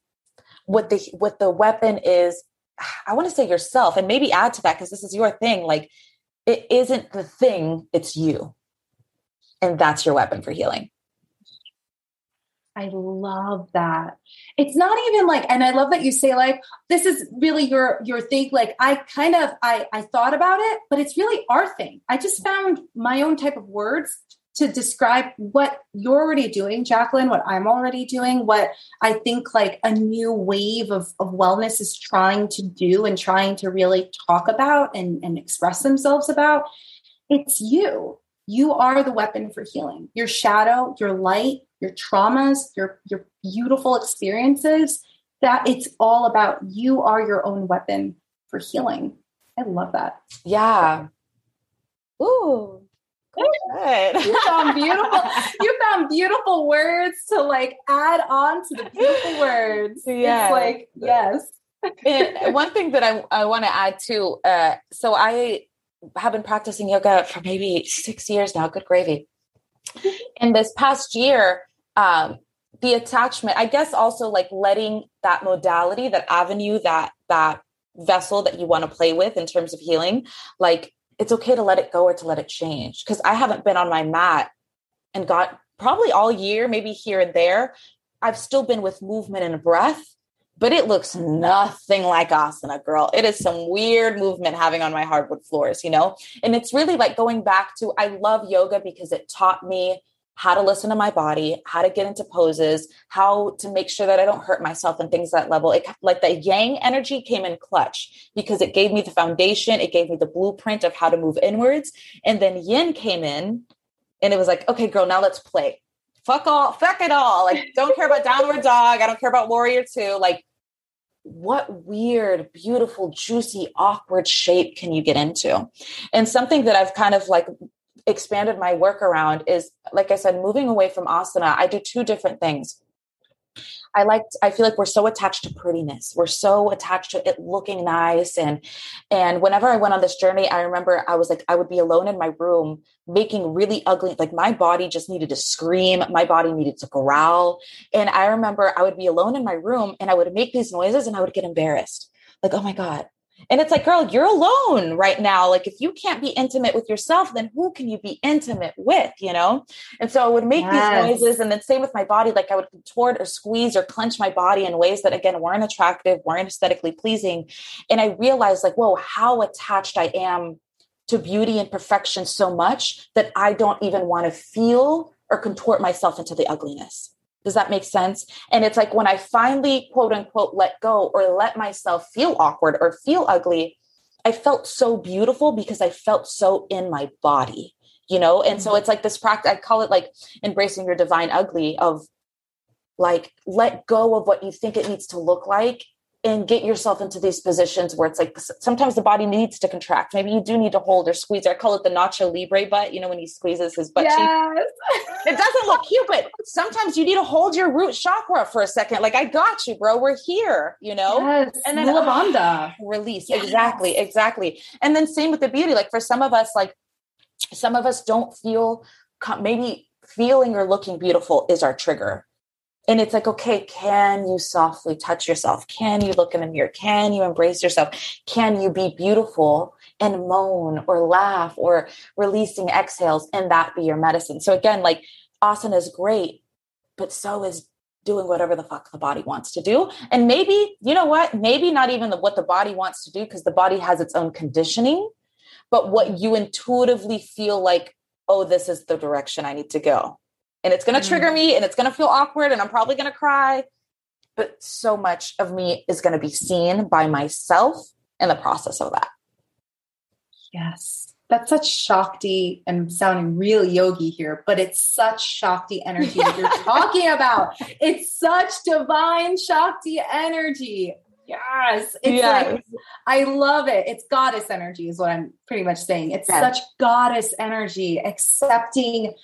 What the weapon is, I want to say yourself, and maybe add to that, because this is your thing. Like, it isn't the thing, it's you. And that's your weapon for healing. I love that. It's not even like, and I love that you say like, this is really your thing. Like, I thought about it, but it's really our thing. I just found my own type of words to describe what you're already doing, Jacqueline, what I'm already doing, what I think like a new wave of wellness is trying to do and trying to really talk about and express themselves about. It's you. You are the weapon for healing. Your shadow, your light, your traumas, your beautiful experiences, that it's all about. You are your own weapon for healing. I love that. Yeah. Ooh. Good. You found beautiful words to like add on to the beautiful words. Yeah. It's like, yes. And one thing that I want to add too. So I have been practicing yoga for maybe 6 years now. Good gravy. And this past year, the attachment, I guess, also like letting that modality, that avenue, that vessel that you want to play with in terms of healing, like it's okay to let it go or to let it change. Cause I haven't been on my mat and got probably all year, maybe here and there. I've still been with movement and breath, but it looks nothing like asana, girl. It is some weird movement having on my hardwood floors, you know? And it's really like going back to, I love yoga because it taught me how to listen to my body, how to get into poses, how to make sure that I don't hurt myself and things at that level. It, like the yang energy came in clutch because it gave me the foundation. It gave me the blueprint of how to move inwards. And then yin came in and it was like, okay, girl, now let's play. Fuck it all. Like, don't care about downward dog. I don't care about warrior two. Like, what weird, beautiful, juicy, awkward shape can you get into? And something that I've kind of like expanded my work around is, like I said, moving away from asana. I do two different things. I feel like we're so attached to prettiness. We're so attached to it looking nice. And whenever I went on this journey, I remember I was like, I would be alone in my room making really ugly, like my body just needed to scream. My body needed to growl. And I remember I would be alone in my room and I would make these noises and I would get embarrassed. Like, oh my God. And it's like, girl, you're alone right now. Like, if you can't be intimate with yourself, then who can you be intimate with, you know? And so I would make these noises, and then same with my body. Like, I would contort or squeeze or clench my body in ways that, again, weren't attractive, weren't aesthetically pleasing. And I realized like, whoa, how attached I am to beauty and perfection so much that I don't even want to feel or contort myself into the ugliness. Does that make sense? And it's like when I finally, quote unquote, let go or let myself feel awkward or feel ugly, I felt so beautiful because I felt so in my body, you know? And so it's like this practice, I call it like embracing your divine ugly, of like, let go of what you think it needs to look like and get yourself into these positions where it's like, sometimes the body needs to contract. Maybe you do need to hold or squeeze. I call it the Nacho Libre butt, you know, when he squeezes his butt cheek. It doesn't look cute, but sometimes you need to hold your root chakra for a second. Like, I got you, bro. We're here, you know? Yes. And then release. Yes. Exactly. And then same with the beauty. Like, for some of us, don't feel, maybe feeling or looking beautiful is our trigger. And it's like, okay, can you softly touch yourself? Can you look in the mirror? Can you embrace yourself? Can you be beautiful and moan or laugh or releasing exhales and that be your medicine? So again, like, asana is great, but so is doing whatever the fuck the body wants to do. And maybe, you know what, maybe not even what the body wants to do, because the body has its own conditioning, but what you intuitively feel like, oh, this is the direction I need to go. And it's going to trigger me and it's going to feel awkward and I'm probably going to cry. But so much of me is going to be seen by myself in the process of that. Yes. That's such Shakti, and sounding real yogi here, but it's such Shakti energy that you're talking about. It's such divine Shakti energy. Yes. It's like, I love it. It's goddess energy is what I'm pretty much saying. It's such goddess energy, accepting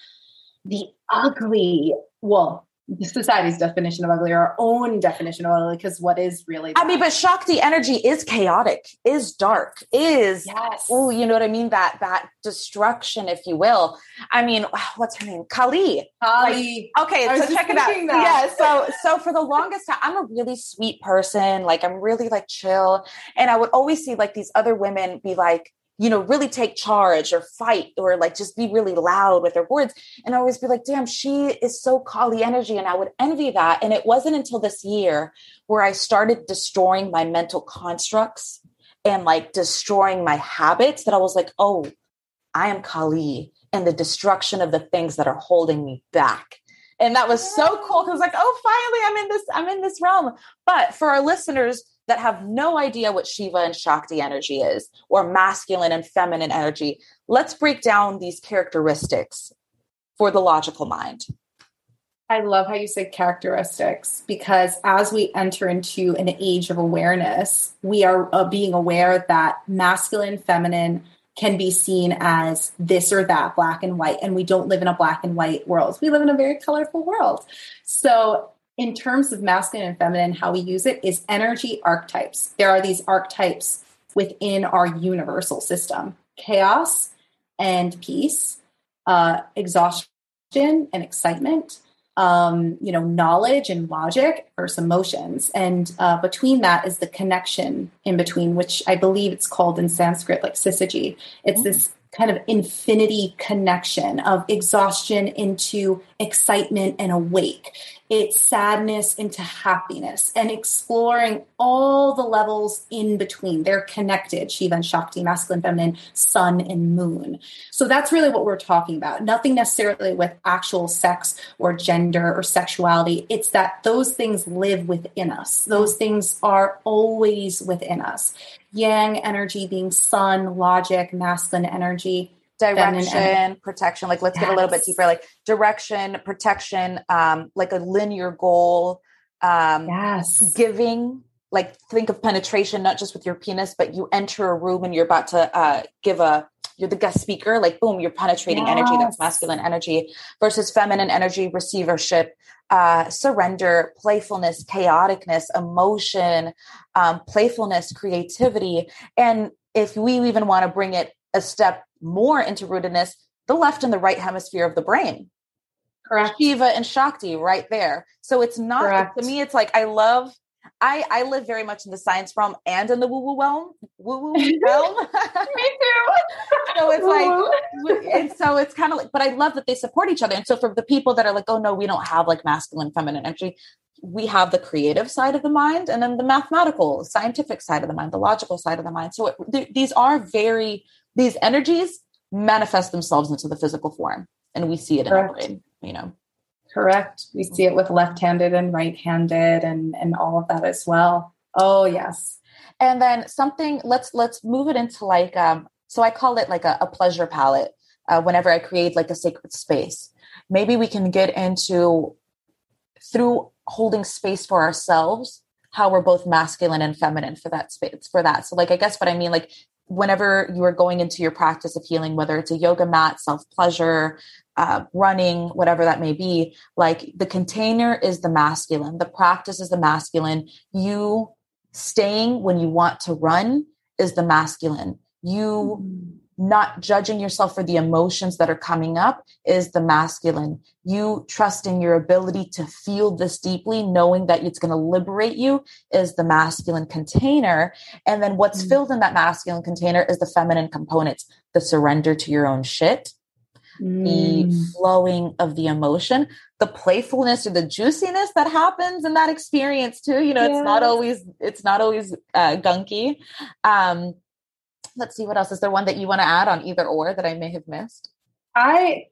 the ugly. Well, the society's definition of ugly, our own definition of ugly, because what is really dark? I mean, but Shakti energy is chaotic, is dark, is, oh, you know what I mean? That destruction, if you will. I mean, what's her name? Kali. Like, okay. So check it out. That. Yeah. So for the longest time, I'm a really sweet person. Like, I'm really like chill. And I would always see like these other women be like, you know, really take charge or fight or like just be really loud with their words. And I always be like, damn, she is so Kali energy. And I would envy that. And it wasn't until this year where I started destroying my mental constructs and like destroying my habits that I was like, oh, I am Kali, and the destruction of the things that are holding me back. And that was so cool. 'Cause I was like, oh, finally I'm in this realm. But for our listeners that have no idea what Shiva and Shakti energy is, or masculine and feminine energy, let's break down these characteristics for the logical mind. I love how you say characteristics, because as we enter into an age of awareness, we are being aware that masculine, feminine can be seen as this or that, black and white. And we don't live in a black and white world. We live in a very colorful world. So in terms of masculine and feminine, how we use it is energy archetypes. There are these archetypes within our universal system: chaos and peace, exhaustion and excitement, knowledge and logic versus emotions. And between that is the connection in between, which I believe it's called in Sanskrit, like syzygy. It's this kind of infinity connection of exhaustion into excitement and awake. It's sadness into happiness, and exploring all the levels in between. They're connected, Shiva and Shakti, masculine, feminine, sun and moon. So that's really what we're talking about. Nothing necessarily with actual sex or gender or sexuality. It's that those things live within us. Those things are always within us. Yang energy being sun, logic, masculine energy, direction, protection. Like, let's get a little bit deeper, like direction, protection, like a linear goal, giving, like think of penetration, not just with your penis, but you enter a room and you're about to you're the guest speaker, like boom, you're penetrating energy. That's masculine energy. Versus feminine energy, receivership, surrender, playfulness, chaoticness, emotion, playfulness, creativity. And if we even want to bring it a step more into rootedness, the left and the right hemisphere of the brain. Correct. Shiva and Shakti right there. So it's not, to me, it's like, I live very much in the science realm and in the woo woo realm. Me too. So it's like, and so it's kind of like, but I love that they support each other. And so for the people that are like, oh no, we don't have like masculine, feminine energy, we have the creative side of the mind and then the mathematical, scientific side of the mind, the logical side of the mind. So these energies manifest themselves into the physical form, and we see it in our brain, you know. Correct. We see it with left-handed and right-handed and all of that as well. Oh, yes. And then something, let's move it into like, so I call it like a pleasure palette whenever I create like a sacred space. Maybe we can get into, through holding space for ourselves, how we're both masculine and feminine for that space, for that. So like, I guess what I mean, like whenever you are going into your practice of healing, whether it's a yoga mat, self-pleasure, running, whatever that may be, like the container is the masculine, the practice is the masculine. You staying when you want to run is the masculine. You not judging yourself for the emotions that are coming up is the masculine. You trusting your ability to feel this deeply, knowing that it's going to liberate you, is the masculine container. And then what's filled in that masculine container is the feminine components, the surrender to your own shit, the flowing of the emotion, the playfulness or the juiciness that happens in that experience too. You know, it's not always gunky. Let's see, what else is there? One that you want to add on either or that I may have missed? That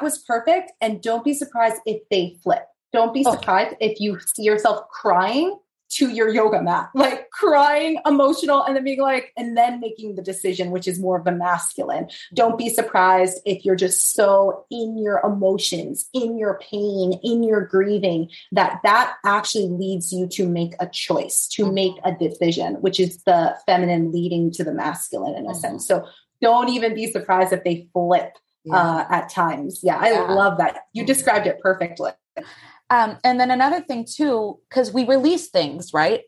was perfect. And don't be surprised if they flip. Don't be surprised if you see yourself crying to your yoga mat, like crying, emotional, and then being like, and then making the decision, which is more of the masculine. Don't be surprised if you're just so in your emotions, in your pain, in your grieving, that actually leads you to make a choice, to make a decision, which is the feminine leading to the masculine in a sense. So don't even be surprised if they flip at times. Yeah. I love that. You described it perfectly. And then another thing too, because we release things, right?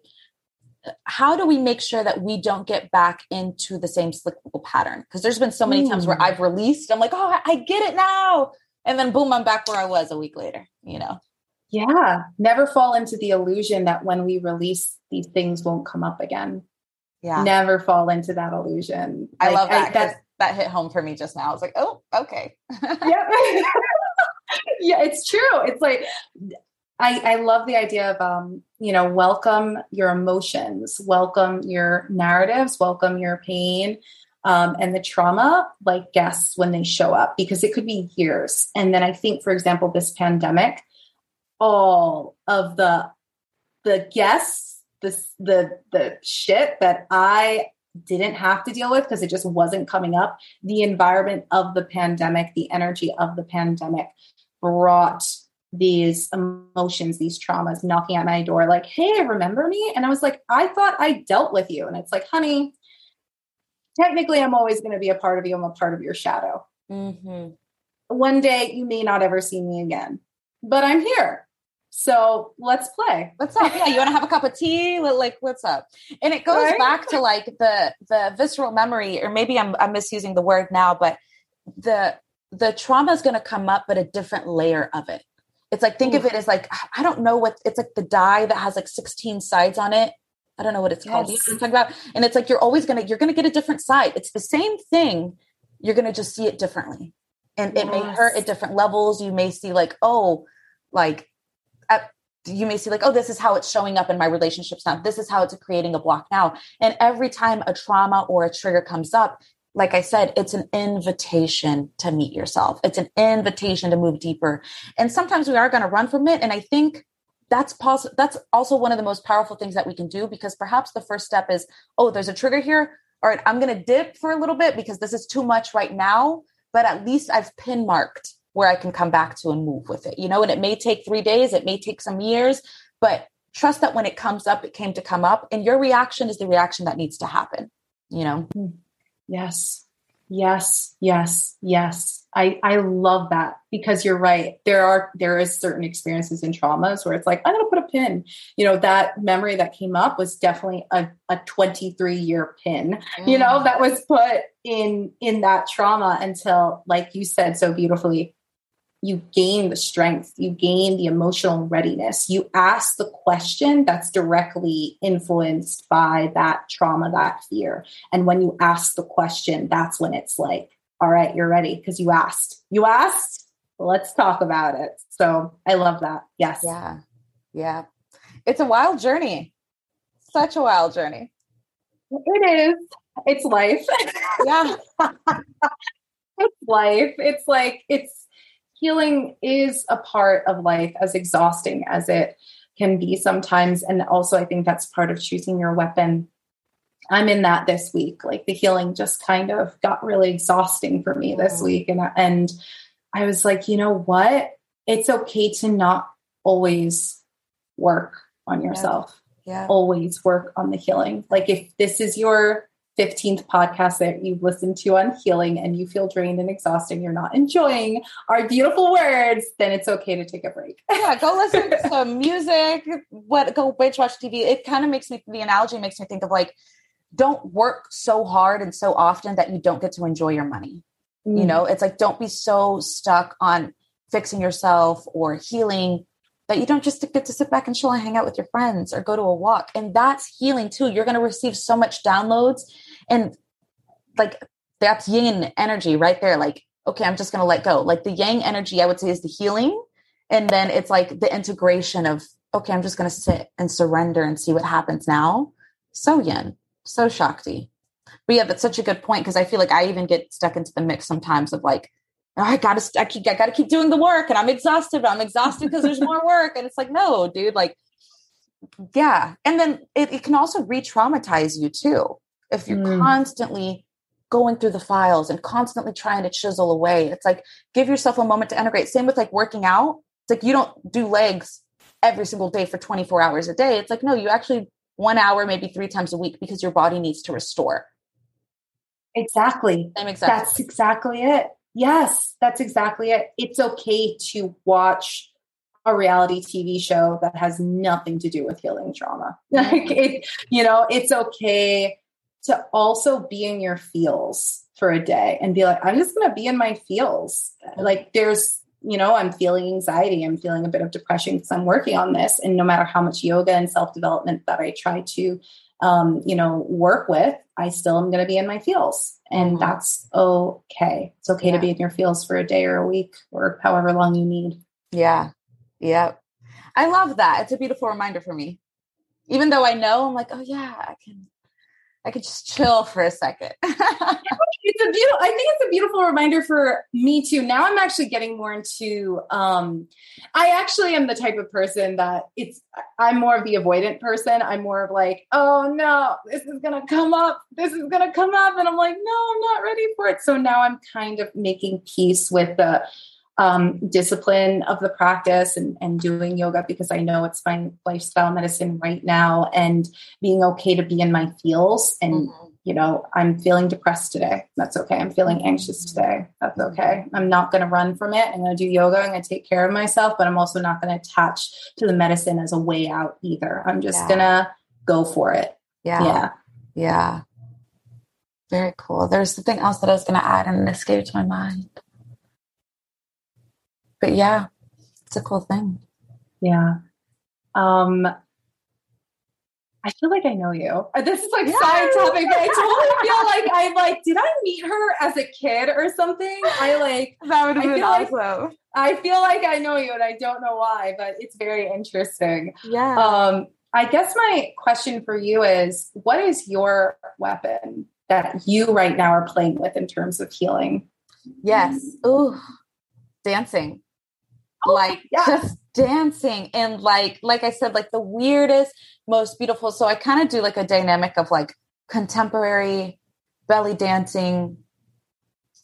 How do we make sure that we don't get back into the same cyclical pattern? Because there's been so many times where I've released, I'm like, oh, I get it now. And then boom, I'm back where I was a week later, you know? Yeah. Never fall into the illusion that when we release, these things won't come up again. Yeah. Never fall into that illusion. I love that. That hit home for me just now. I was like, oh, okay. Yep. Yeah, it's true. It's like, I love the idea of, welcome your emotions, welcome your narratives, welcome your pain, and the trauma, like guests when they show up, because it could be years. And then I think, for example, this pandemic, all of the guests, the shit that I didn't have to deal with because it just wasn't coming up. The environment of the pandemic, the energy of the pandemic brought these emotions, these traumas knocking at my door, like, hey, remember me? And I was like, I thought I dealt with you. And it's like, honey, technically I'm always going to be a part of you. I'm a part of your shadow. Mm-hmm. One day you may not ever see me again, but I'm here. So let's play. What's up? Yeah. You want to have a cup of tea? Like, what's up? And it goes back to like the visceral memory, or maybe I'm misusing the word now, but the trauma is going to come up, but a different layer of it. It's like, think of it as like, I don't know what it's like, the die that has like 16 sides on it. I don't know what it's called. You know what I'm talking about? And it's like, you're going to get a different side. It's the same thing. You're going to just see it differently. And it may hurt at different levels. You may see like, this is how it's showing up in my relationships now. This is how it's creating a block now. And every time a trauma or a trigger comes up, like I said, it's an invitation to meet yourself. It's an invitation to move deeper. And sometimes we are going to run from it. And I think that's also one of the most powerful things that we can do, because perhaps the first step is, oh, there's a trigger here. All right, I'm going to dip for a little bit because this is too much right now. But at least I've pin marked where I can come back to and move with it, you know, and it may take 3 days, it may take some years, but trust that when it comes up, it came to come up, and your reaction is the reaction that needs to happen, you know? Yes. Yes. Yes. Yes. I love that, because you're right. There is certain experiences and traumas where it's like, I'm going to put a pin, you know, that memory that came up was definitely a 23-year pin, you know, that was put in that trauma until, like you said, so beautifully, you gain the strength, you gain the emotional readiness. You ask the question that's directly influenced by that trauma, that fear. And when you ask the question, that's when it's like, all right, you're ready. Cause you asked, let's talk about it. So I love that. Yes. Yeah. Yeah. It's a wild journey. Such a wild journey. It is. It's life. Yeah. It's life. It's like, healing is a part of life, as exhausting as it can be sometimes. And also I think that's part of choosing your weapon. I'm in that this week. Like, the healing just kind of got really exhausting for me this week. And I was like, you know what? It's okay to not always work on yourself. Yeah. Always work on the healing. Like, if this is your 15th podcast that you've listened to on healing and you feel drained and exhausted, you're not enjoying our beautiful words, then it's okay to take a break. Yeah, go listen to some music, go binge watch TV. It kind of the analogy makes me think of like, don't work so hard and so often that you don't get to enjoy your money. Mm. You know, it's like, don't be so stuck on fixing yourself or healing that you don't just get to sit back and chill and hang out with your friends or go to a walk. And that's healing too. You're going to receive so much downloads and like that's yin energy right there. Like, okay, I'm just going to let go. Like the yang energy, I would say, is the healing. And then it's like the integration of, okay, I'm just going to sit and surrender and see what happens now. So yin, so Shakti. But yeah, that's such a good point. Cause I feel like I even get stuck into the mix sometimes of like, oh, I gotta keep doing the work and I'm exhausted. But I'm exhausted because there's more work. And it's like, no, dude, like, yeah. And then it can also re-traumatize you too. If you're constantly going through the files and constantly trying to chisel away, it's like, give yourself a moment to integrate. Same with like working out. It's like, you don't do legs every single day for 24 hours a day. It's like, no, you actually 1 hour, maybe 3 times a week, because your body needs to restore. Exactly. That's exactly it. Yes, that's exactly it. It's okay to watch a reality TV show that has nothing to do with healing trauma. Like it's okay to also be in your feels for a day and be like, I'm just going to be in my feels. Like there's, I'm feeling anxiety. I'm feeling a bit of depression because I'm working on this. And no matter how much yoga and self-development that I try to, work with, I still am going to be in my feels, and that's okay. It's okay to be in your feels for a day or a week or however long you need. Yeah. Yeah. I love that. It's a beautiful reminder for me, even though I know I'm like, oh yeah, I could just chill for a second. I think it's a beautiful reminder for me too. Now I'm actually getting more into, I actually am the type of person that I'm more of the avoidant person. I'm more of like, oh no, this is going to come up. And I'm like, no, I'm not ready for it. So now I'm kind of making peace with the discipline of the practice and doing yoga, because I know it's my lifestyle medicine right now, and being okay to be in my feels. And, I'm feeling depressed today. That's okay. I'm feeling anxious today. That's okay. I'm not going to run from it. I'm going to do yoga. I'm going to take care of myself, but I'm also not going to attach to the medicine as a way out either. I'm just going to go for it. Yeah. Yeah. Yeah. Very cool. There's something else that I was going to add and it escaped my mind. But yeah, it's a cool thing. Yeah. I feel like I know you. This is like side topic, but I totally feel like I'm like, did I meet her as a kid or something? That would have been awesome. I feel like I know you and I don't know why, but it's very interesting. Yeah. I guess my question for you is, what is your weapon that you right now are playing with in terms of healing? Yes. Ooh. Dancing. Just dancing. And like I said, like the weirdest, most beautiful. So I kind of do like a dynamic of like contemporary belly dancing,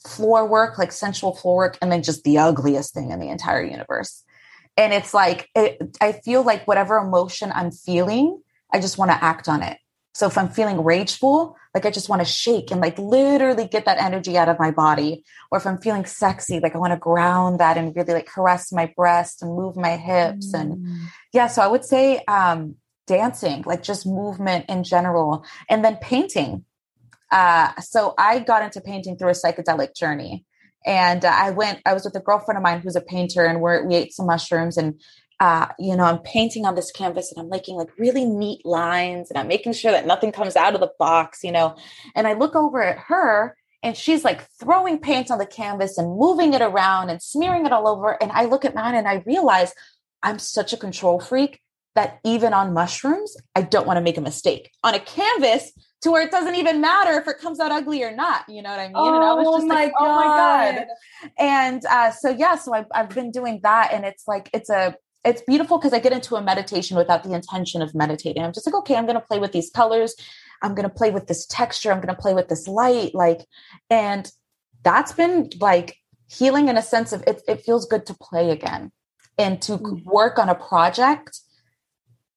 floor work, like sensual floor work, and then just the ugliest thing in the entire universe. And it's like, I feel like whatever emotion I'm feeling, I just want to act on it. So if I'm feeling rageful, like I just want to shake and like literally get that energy out of my body. Or if I'm feeling sexy, like I want to ground that and really like caress my breast and move my hips. And yeah, so I would say dancing, like just movement in general. And then painting. So I got into painting through a psychedelic journey. And I was with a girlfriend of mine who's a painter, and we ate some mushrooms, and I'm painting on this canvas and I'm making like really neat lines, and I'm making sure that nothing comes out of the box, and I look over at her and she's like throwing paint on the canvas and moving it around and smearing it all over. And I look at mine and I realize I'm such a control freak that even on mushrooms, I don't want to make a mistake on a canvas to where it doesn't even matter if it comes out ugly or not. You know what I mean? Oh, and I was just like, oh my God. And so I've been doing that, and it's like, it's beautiful because I get into a meditation without the intention of meditating. I'm just like, okay, I'm going to play with these colors. I'm going to play with this texture. I'm going to play with this light. And that's been like healing in a sense of it feels good to play again and to work on a project.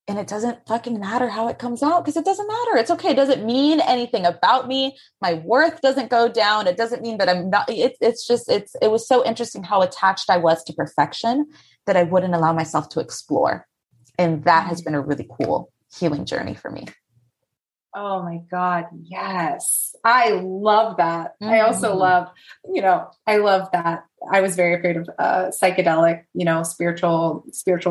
And it doesn't fucking matter how it comes out, because it doesn't matter. It's okay. It doesn't mean anything about me. My worth doesn't go down. It doesn't mean that I'm not, it was so interesting how attached I was to perfection that I wouldn't allow myself to explore. And that has been a really cool healing journey for me. Oh my God. Yes. I love that. Mm-hmm. I also love, you know, I love that. I was very afraid of psychedelic, you know, spiritual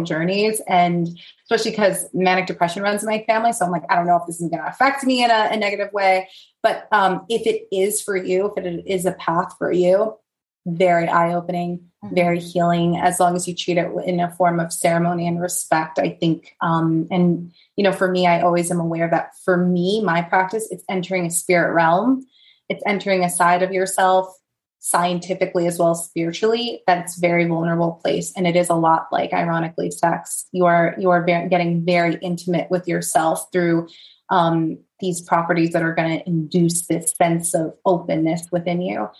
journeys. And especially because manic depression runs in my family. So I'm like, I don't know if this is going to affect me in a negative way, but if it is for you, if it is a path for you, very eye-opening, very healing, as long as you treat it in a form of ceremony and respect, I think. And, you know, for me, I always am aware that for me, my practice, it's entering a spirit realm. It's entering a side of yourself scientifically as well as spiritually. That's a very vulnerable place. And it is a lot like, ironically, sex. You are getting very intimate with yourself through these properties that are going to induce this sense of openness within you.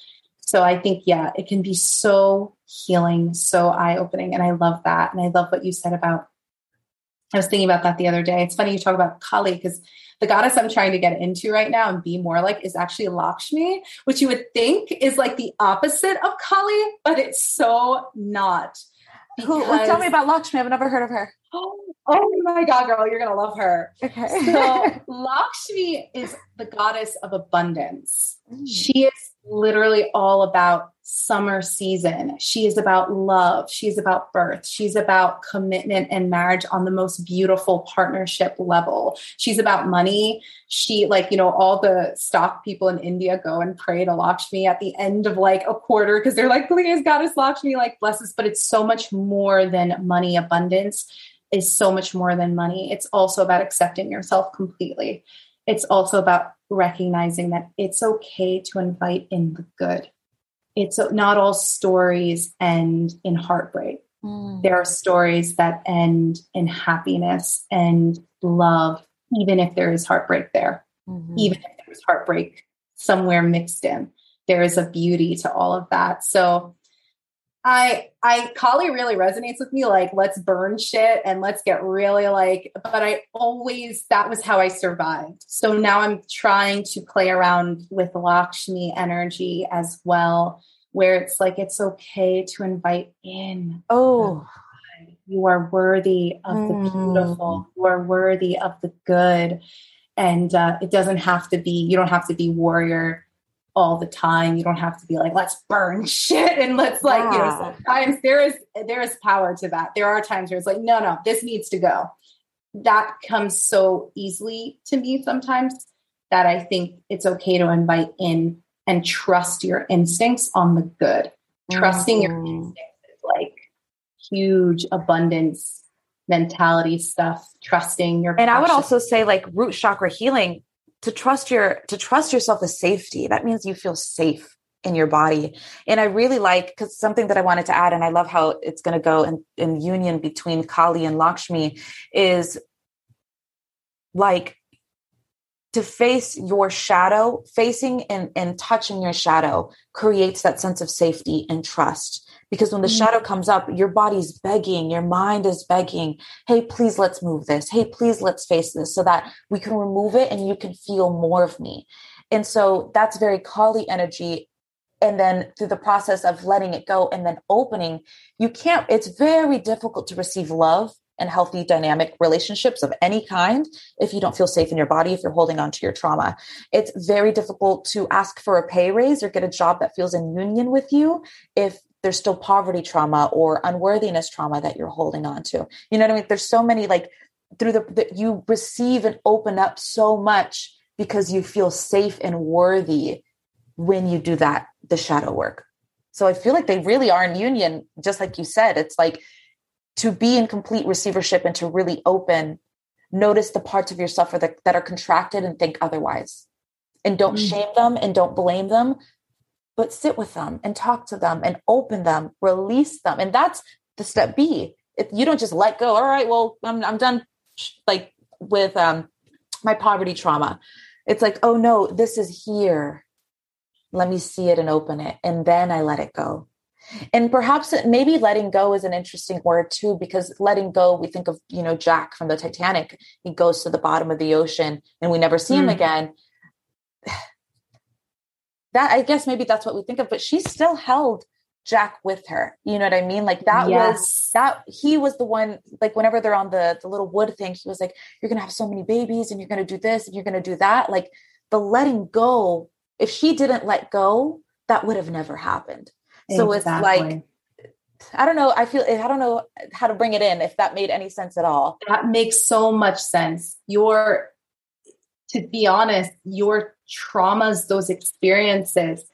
So I think, yeah, it can be so healing, so eye-opening. And I love that. And I love what you said about, I was thinking about that the other day. It's funny you talk about Kali, because the goddess I'm trying to get into right now and be more like is actually Lakshmi, which you would think is like the opposite of Kali, but it's so not. Who, tell me about Lakshmi. I've never heard of her. Oh my God, girl, you're going to love her. Okay. So Lakshmi is the goddess of abundance. Mm. She is literally all about summer season. She is about love. She's about birth. She's about commitment and marriage on the most beautiful partnership level. She's about money. She, like, you know, all the stock people in India go and pray to Lakshmi at the end of like a quarter, because they're like, please, goddess Lakshmi, like, bless us. But it's so much more than money. Abundance is so much more than money. It's also about accepting yourself completely. It's also about recognizing that it's okay to invite in the good. It's not all stories end in heartbreak. Mm. There are stories that end in happiness and love, even if there is heartbreak there, mm-hmm. even if there's heartbreak somewhere mixed in, there is a beauty to all of that. So Kali really resonates with me. Like, let's burn shit and let's get really like, but that was how I survived. So now I'm trying to play around with Lakshmi energy as well, where it's like, it's okay to invite in. Oh, you are worthy of the beautiful. You are worthy of the good. And it doesn't have to be, you don't have to be warrior all the time. You don't have to be like, let's burn shit. And let's like, you know, sometimes there is power to that. There are times where it's like, no, this needs to go. That comes so easily to me sometimes that I think it's okay to invite in and trust your instincts on the good. Trusting your instincts is like huge abundance mentality stuff, trusting your passion. And I would also say like root chakra healing, to trust yourself is safety. That means you feel safe in your body. And I really like, cause something that I wanted to add, and I love how it's going to go in union between Kali and Lakshmi, is like to face your shadow. Facing and touching your shadow creates that sense of safety and trust. Because when the shadow comes up, your body's begging, your mind is begging, hey, please, let's move this. Hey, please, let's face this, so that we can remove it and you can feel more of me. And so that's very Kali energy. And then through the process of letting it go and then opening, it's very difficult to receive love and healthy dynamic relationships of any kind if you don't feel safe in your body, if you're holding on to your trauma. It's very difficult to ask for a pay raise or get a job that feels in union with you if there's still poverty trauma or unworthiness trauma that you're holding on to. You know what I mean? There's so many, like, through that you receive and open up so much because you feel safe and worthy when you do that, the shadow work. So I feel like they really are in union, just like you said. It's like, to be in complete receivership and to really open, notice the parts of yourself that are contracted and think otherwise, and don't shame them and don't blame them, but sit with them and talk to them and open them, release them. And that's the step B. If you don't just let go, all right, well, I'm done like with my poverty trauma. It's like, oh no, this is here. Let me see it and open it. And then I let it go. And perhaps maybe letting go is an interesting word too, because letting go, we think of, you know, Jack from the Titanic, he goes to the bottom of the ocean and we never see him again. That, I guess maybe that's what we think of, but she's still held Jack with her. You know what I mean? Like that was that he was the one, like whenever they're on the little wood thing, he was like, you're going to have so many babies and you're going to do this and you're going to do that. Like the letting go, if she didn't let go, that would have never happened. So it's like, I don't know. I don't know how to bring it in, if that made any sense at all. That makes so much sense. To be honest, your traumas, those experiences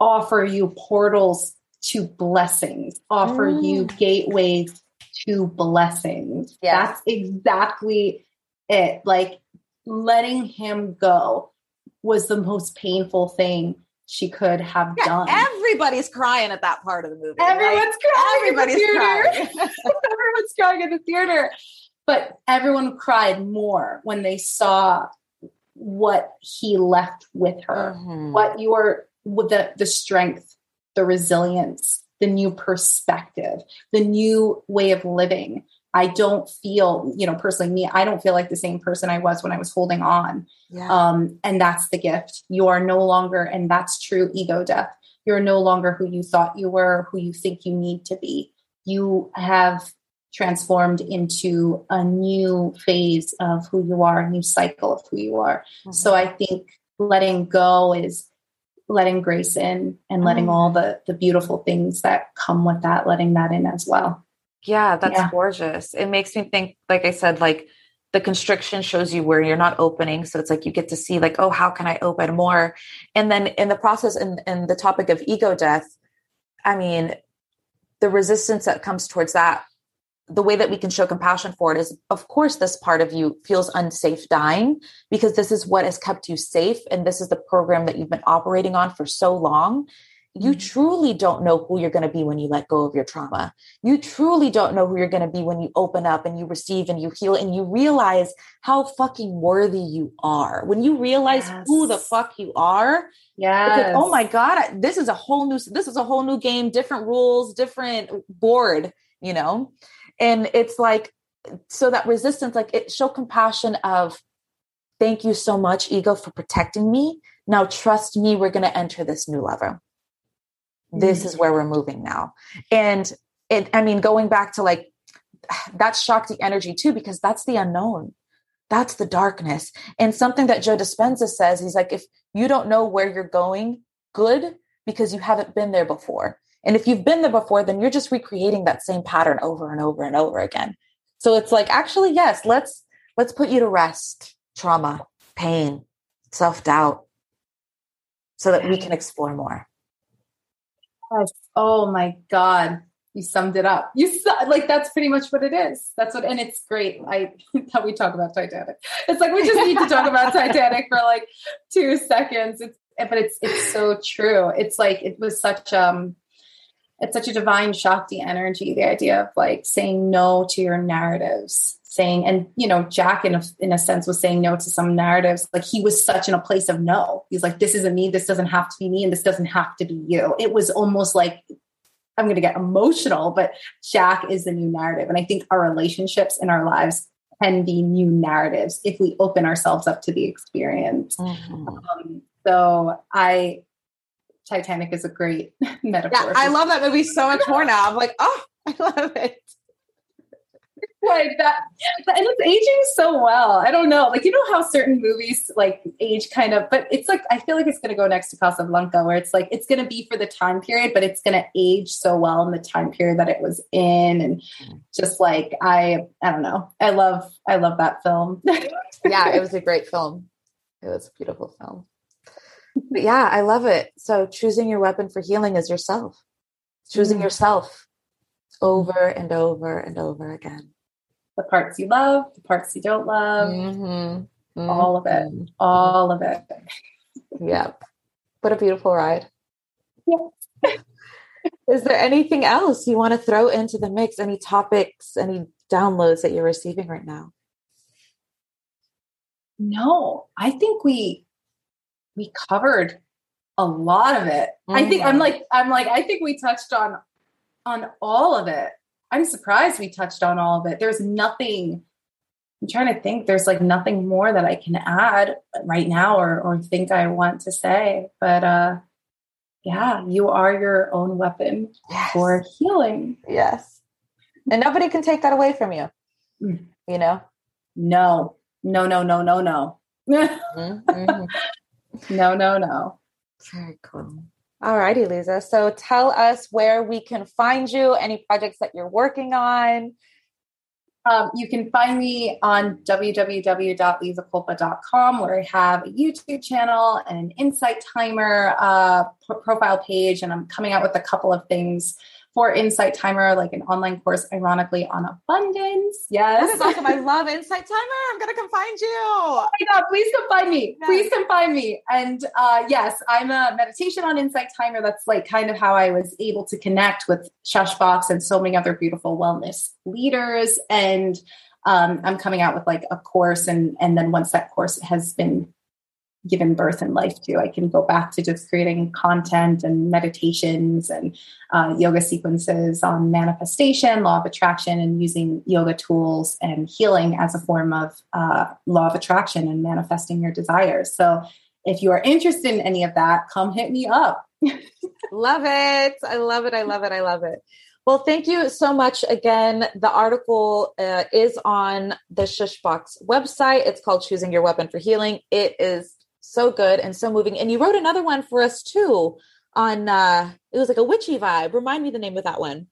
offer you portals to blessings, offer you gateways to blessings. Yeah. That's exactly it. Like letting him go was the most painful thing she could have done. Everybody's crying at that part of the movie. Everyone's crying at the theater. But everyone cried more when they saw what he left with her, the strength, the resilience, the new perspective, the new way of living. I don't feel, personally me, I don't feel like the same person I was when I was holding on. Yeah. And that's the gift. You are no longer, and that's true ego death. You're no longer who you thought you were, who you think you need to be. You have transformed into a new phase of who you are, a new cycle of who you are. Mm-hmm. So I think letting go is letting grace in and letting all the beautiful things that come with that, letting that in as well. Yeah, that's gorgeous. It makes me think, like I said, like the constriction shows you where you're not opening. So it's like, you get to see like, oh, how can I open more? And then in the process, in the topic of ego death, I mean, the resistance that comes towards that, the way that we can show compassion for it is, of course, this part of you feels unsafe dying, because this is what has kept you safe. And this is the program that you've been operating on for so long. You truly don't know who you're going to be when you let go of your trauma. You truly don't know who you're going to be when you open up and you receive and you heal and you realize how fucking worthy you are. When you realize who the fuck you are, it's like, oh my God, this is a whole new game, different rules, different board, And it's like, so that resistance, like it show compassion of, thank you so much, ego, for protecting me. Now trust me, we're going to enter this new level. This is where we're moving now. And going back to like, that's Shakti energy too, because that's the unknown. That's the darkness. And something that Joe Dispenza says, he's like, if you don't know where you're going, good, because you haven't been there before. And if you've been there before, then you're just recreating that same pattern over and over and over again. So it's like, actually, yes, let's put you to rest, trauma, pain, self-doubt, so that we can explore more. Oh my God. You summed it up. That's pretty much what it is. That's what, and it's great. I thought we talk about Titanic. It's like, we just need to talk about Titanic for like 2 seconds. It's so true. It's like, it was such, it's such a divine Shakti energy. The idea of like saying no to your narratives, Jack in a sense was saying no to some narratives. Like he was such in a place of no. He's like, this isn't me. This doesn't have to be me. And this doesn't have to be you. It was almost like, I'm going to get emotional, but Jack is the new narrative. And I think our relationships in our lives can be new narratives if we open ourselves up to the experience. Mm-hmm. Titanic is a great metaphor. Yeah, I love that movie so much more now. I'm like, oh, I love it. Like that, and it's aging so well. I don't know. Like, you know how certain movies like age kind of, but it's like, I feel like it's going to go next to Casablanca, where it's like, it's going to be for the time period, but it's going to age so well in the time period that it was in. And just like, I don't know. I love that film. Yeah, it was a great film. It was a beautiful film. But yeah, I love it. So choosing your weapon for healing is yourself. Choosing yourself over and over and over again. The parts you love, the parts you don't love, all of it. Yep. What a beautiful ride. Yeah. Is there anything else you want to throw into the mix? Any topics, any downloads that you're receiving right now? No, I think we covered a lot of it. Mm-hmm. I think we touched on all of it. I'm surprised we touched on all of it. There's nothing, I'm trying to think, there's like nothing more that I can add right now or think I want to say, but yeah, you are your own weapon for healing. Yes. And nobody can take that away from you, you know? No. Mm-hmm. No. Very cool. All righty, Liza. So tell us where we can find you, any projects that you're working on. You can find me on www.lizacolpa.com, where I have a YouTube channel and an Insight Timer profile page. And I'm coming out with a couple of things for Insight Timer, like an online course, ironically, on abundance. Yes. That is awesome. I love Insight Timer. I'm going to come find you. Oh my God, please come find me. Yes. Please come find me. And yes, I'm a meditation on Insight Timer. That's like kind of how I was able to connect with Shushbox and so many other beautiful wellness leaders. And I'm coming out with like a course. And then once that course has been given birth and life to, I can go back to just creating content and meditations and yoga sequences on manifestation, law of attraction, and using yoga tools and healing as a form of law of attraction and manifesting your desires. So if you are interested in any of that, come hit me up. Love it. I love it. I love it. I love it. Well, thank you so much again. The article is on the Shushbox website. It's called Choosing Your Weapon for Healing. It is so good and so moving. And you wrote another one for us too on, it was like a witchy vibe. Remind me the name of that one.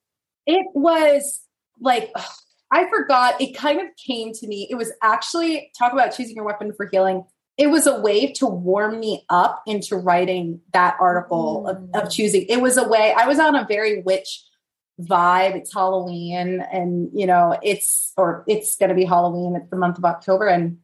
It was like, ugh, I forgot. It kind of came to me. It was actually, talk about choosing your weapon for healing. It was a way to warm me up into writing that article of choosing. It was a way, I was on a very witch vibe. It's Halloween and, you know, it's going to be Halloween. It's the month of October. And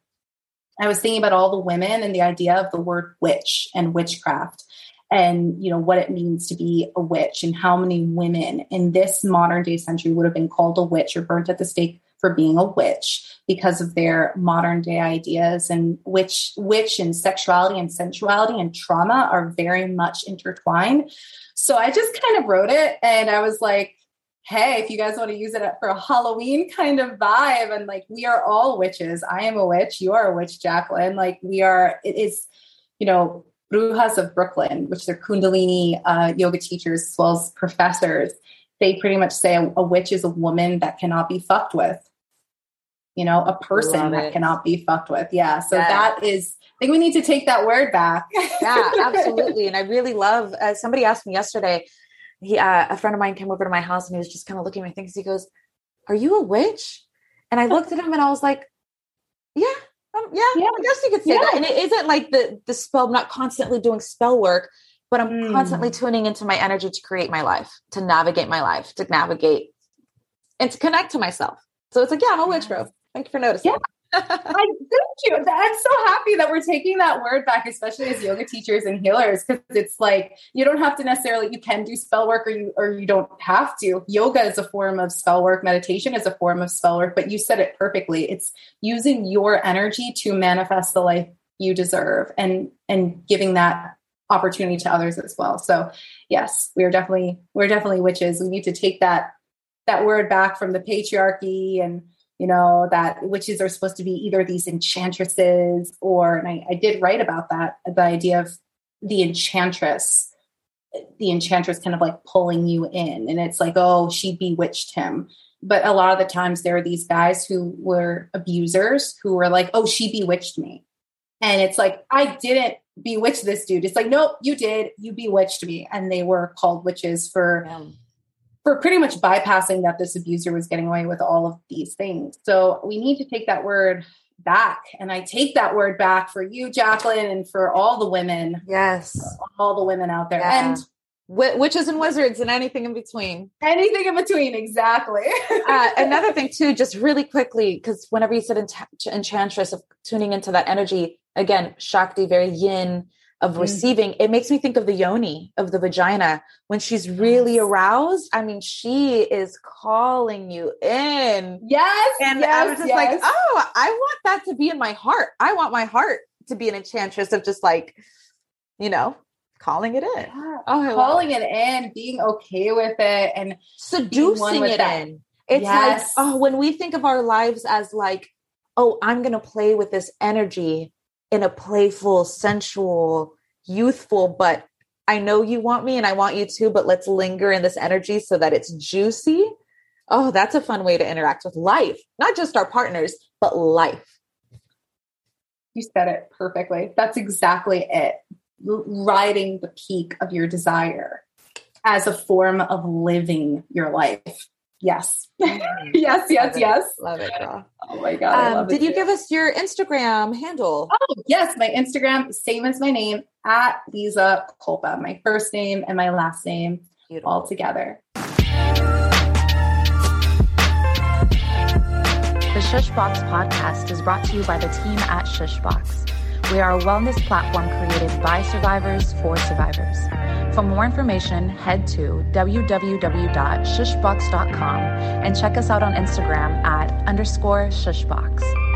I was thinking about all the women and the idea of the word witch and witchcraft and, you know, what it means to be a witch and how many women in this modern day century would have been called a witch or burnt at the stake for being a witch because of their modern day ideas. And witch and sexuality and sensuality and trauma are very much intertwined. So I just kind of wrote it and I was like, hey, if you guys want to use it for a Halloween kind of vibe, and like, we are all witches. I am a witch. You are a witch, Jacqueline. Like it is, you know, Brujas of Brooklyn, which they're Kundalini yoga teachers, as well as professors. They pretty much say a witch is a woman that cannot be fucked with, you know, a person that cannot be fucked with. Yeah. So that is, I think we need to take that word back. Yeah, absolutely. And I really love, somebody asked me yesterday, a friend of mine came over to my house and he was just kind of looking at my things. He goes, "Are you a witch?" And I looked at him and I was like, yeah. I guess you could say that. And it isn't like the spell, I'm not constantly doing spell work, but I'm constantly tuning into my energy to create my life, to navigate my life, to navigate and to connect to myself. So it's like, yeah, I'm a witch, bro. Thank you for noticing. Yeah. Thank you. I'm so happy that we're taking that word back, especially as yoga teachers and healers, because it's like, you don't have to necessarily, you can do spell work or you don't have to. Yoga is a form of spell work. Meditation is a form of spell work, but you said it perfectly. It's using your energy to manifest the life you deserve and giving that opportunity to others as well. So yes, we're definitely witches. We need to take that word back from the patriarchy and, you know, that witches are supposed to be either these enchantresses or, and I did write about that, the idea of the enchantress kind of like pulling you in. And it's like, oh, she bewitched him. But a lot of the times there are these guys who were abusers who were like, oh, she bewitched me. And it's like, I didn't bewitch this dude. It's like, nope, you did. You bewitched me. And they were called witches for pretty much bypassing that this abuser was getting away with all of these things. So we need to take that word back. And I take that word back for you, Jacqueline, and for all the women. Yes. All the women out there. Yeah. And witches and wizards and anything in between. Anything in between. Exactly. Another thing too, just really quickly, because whenever you said enchantress of tuning into that energy, again, Shakti, very yin, of receiving, it makes me think of the yoni, of the vagina. When she's really aroused, I mean, she is calling you in. Yes. And I was just like, oh, I want that to be in my heart. I want my heart to be an enchantress of just like, you know, calling it in. Yeah. Oh, calling it in, being okay with it and seducing it in. It's like, oh, when we think of our lives as like, oh, I'm going to play with this energy in a playful, sensual, youthful, but I know you want me and I want you too, but let's linger in this energy so that it's juicy. Oh, that's a fun way to interact with life. Not just our partners, but life. You said it perfectly. That's exactly it. Riding the peak of your desire as a form of living your life. Yes. Yes. Love it, girl. Oh my God. I love it. Did you give us your Instagram handle? Oh yes. My Instagram, same as my name, at Liza Colpa, my first name and my last name all together. The Shushbox podcast is brought to you by the team at Shushbox. We are a wellness platform created by survivors for survivors. For more information, head to www.shushbox.com and check us out on Instagram at _shushbox.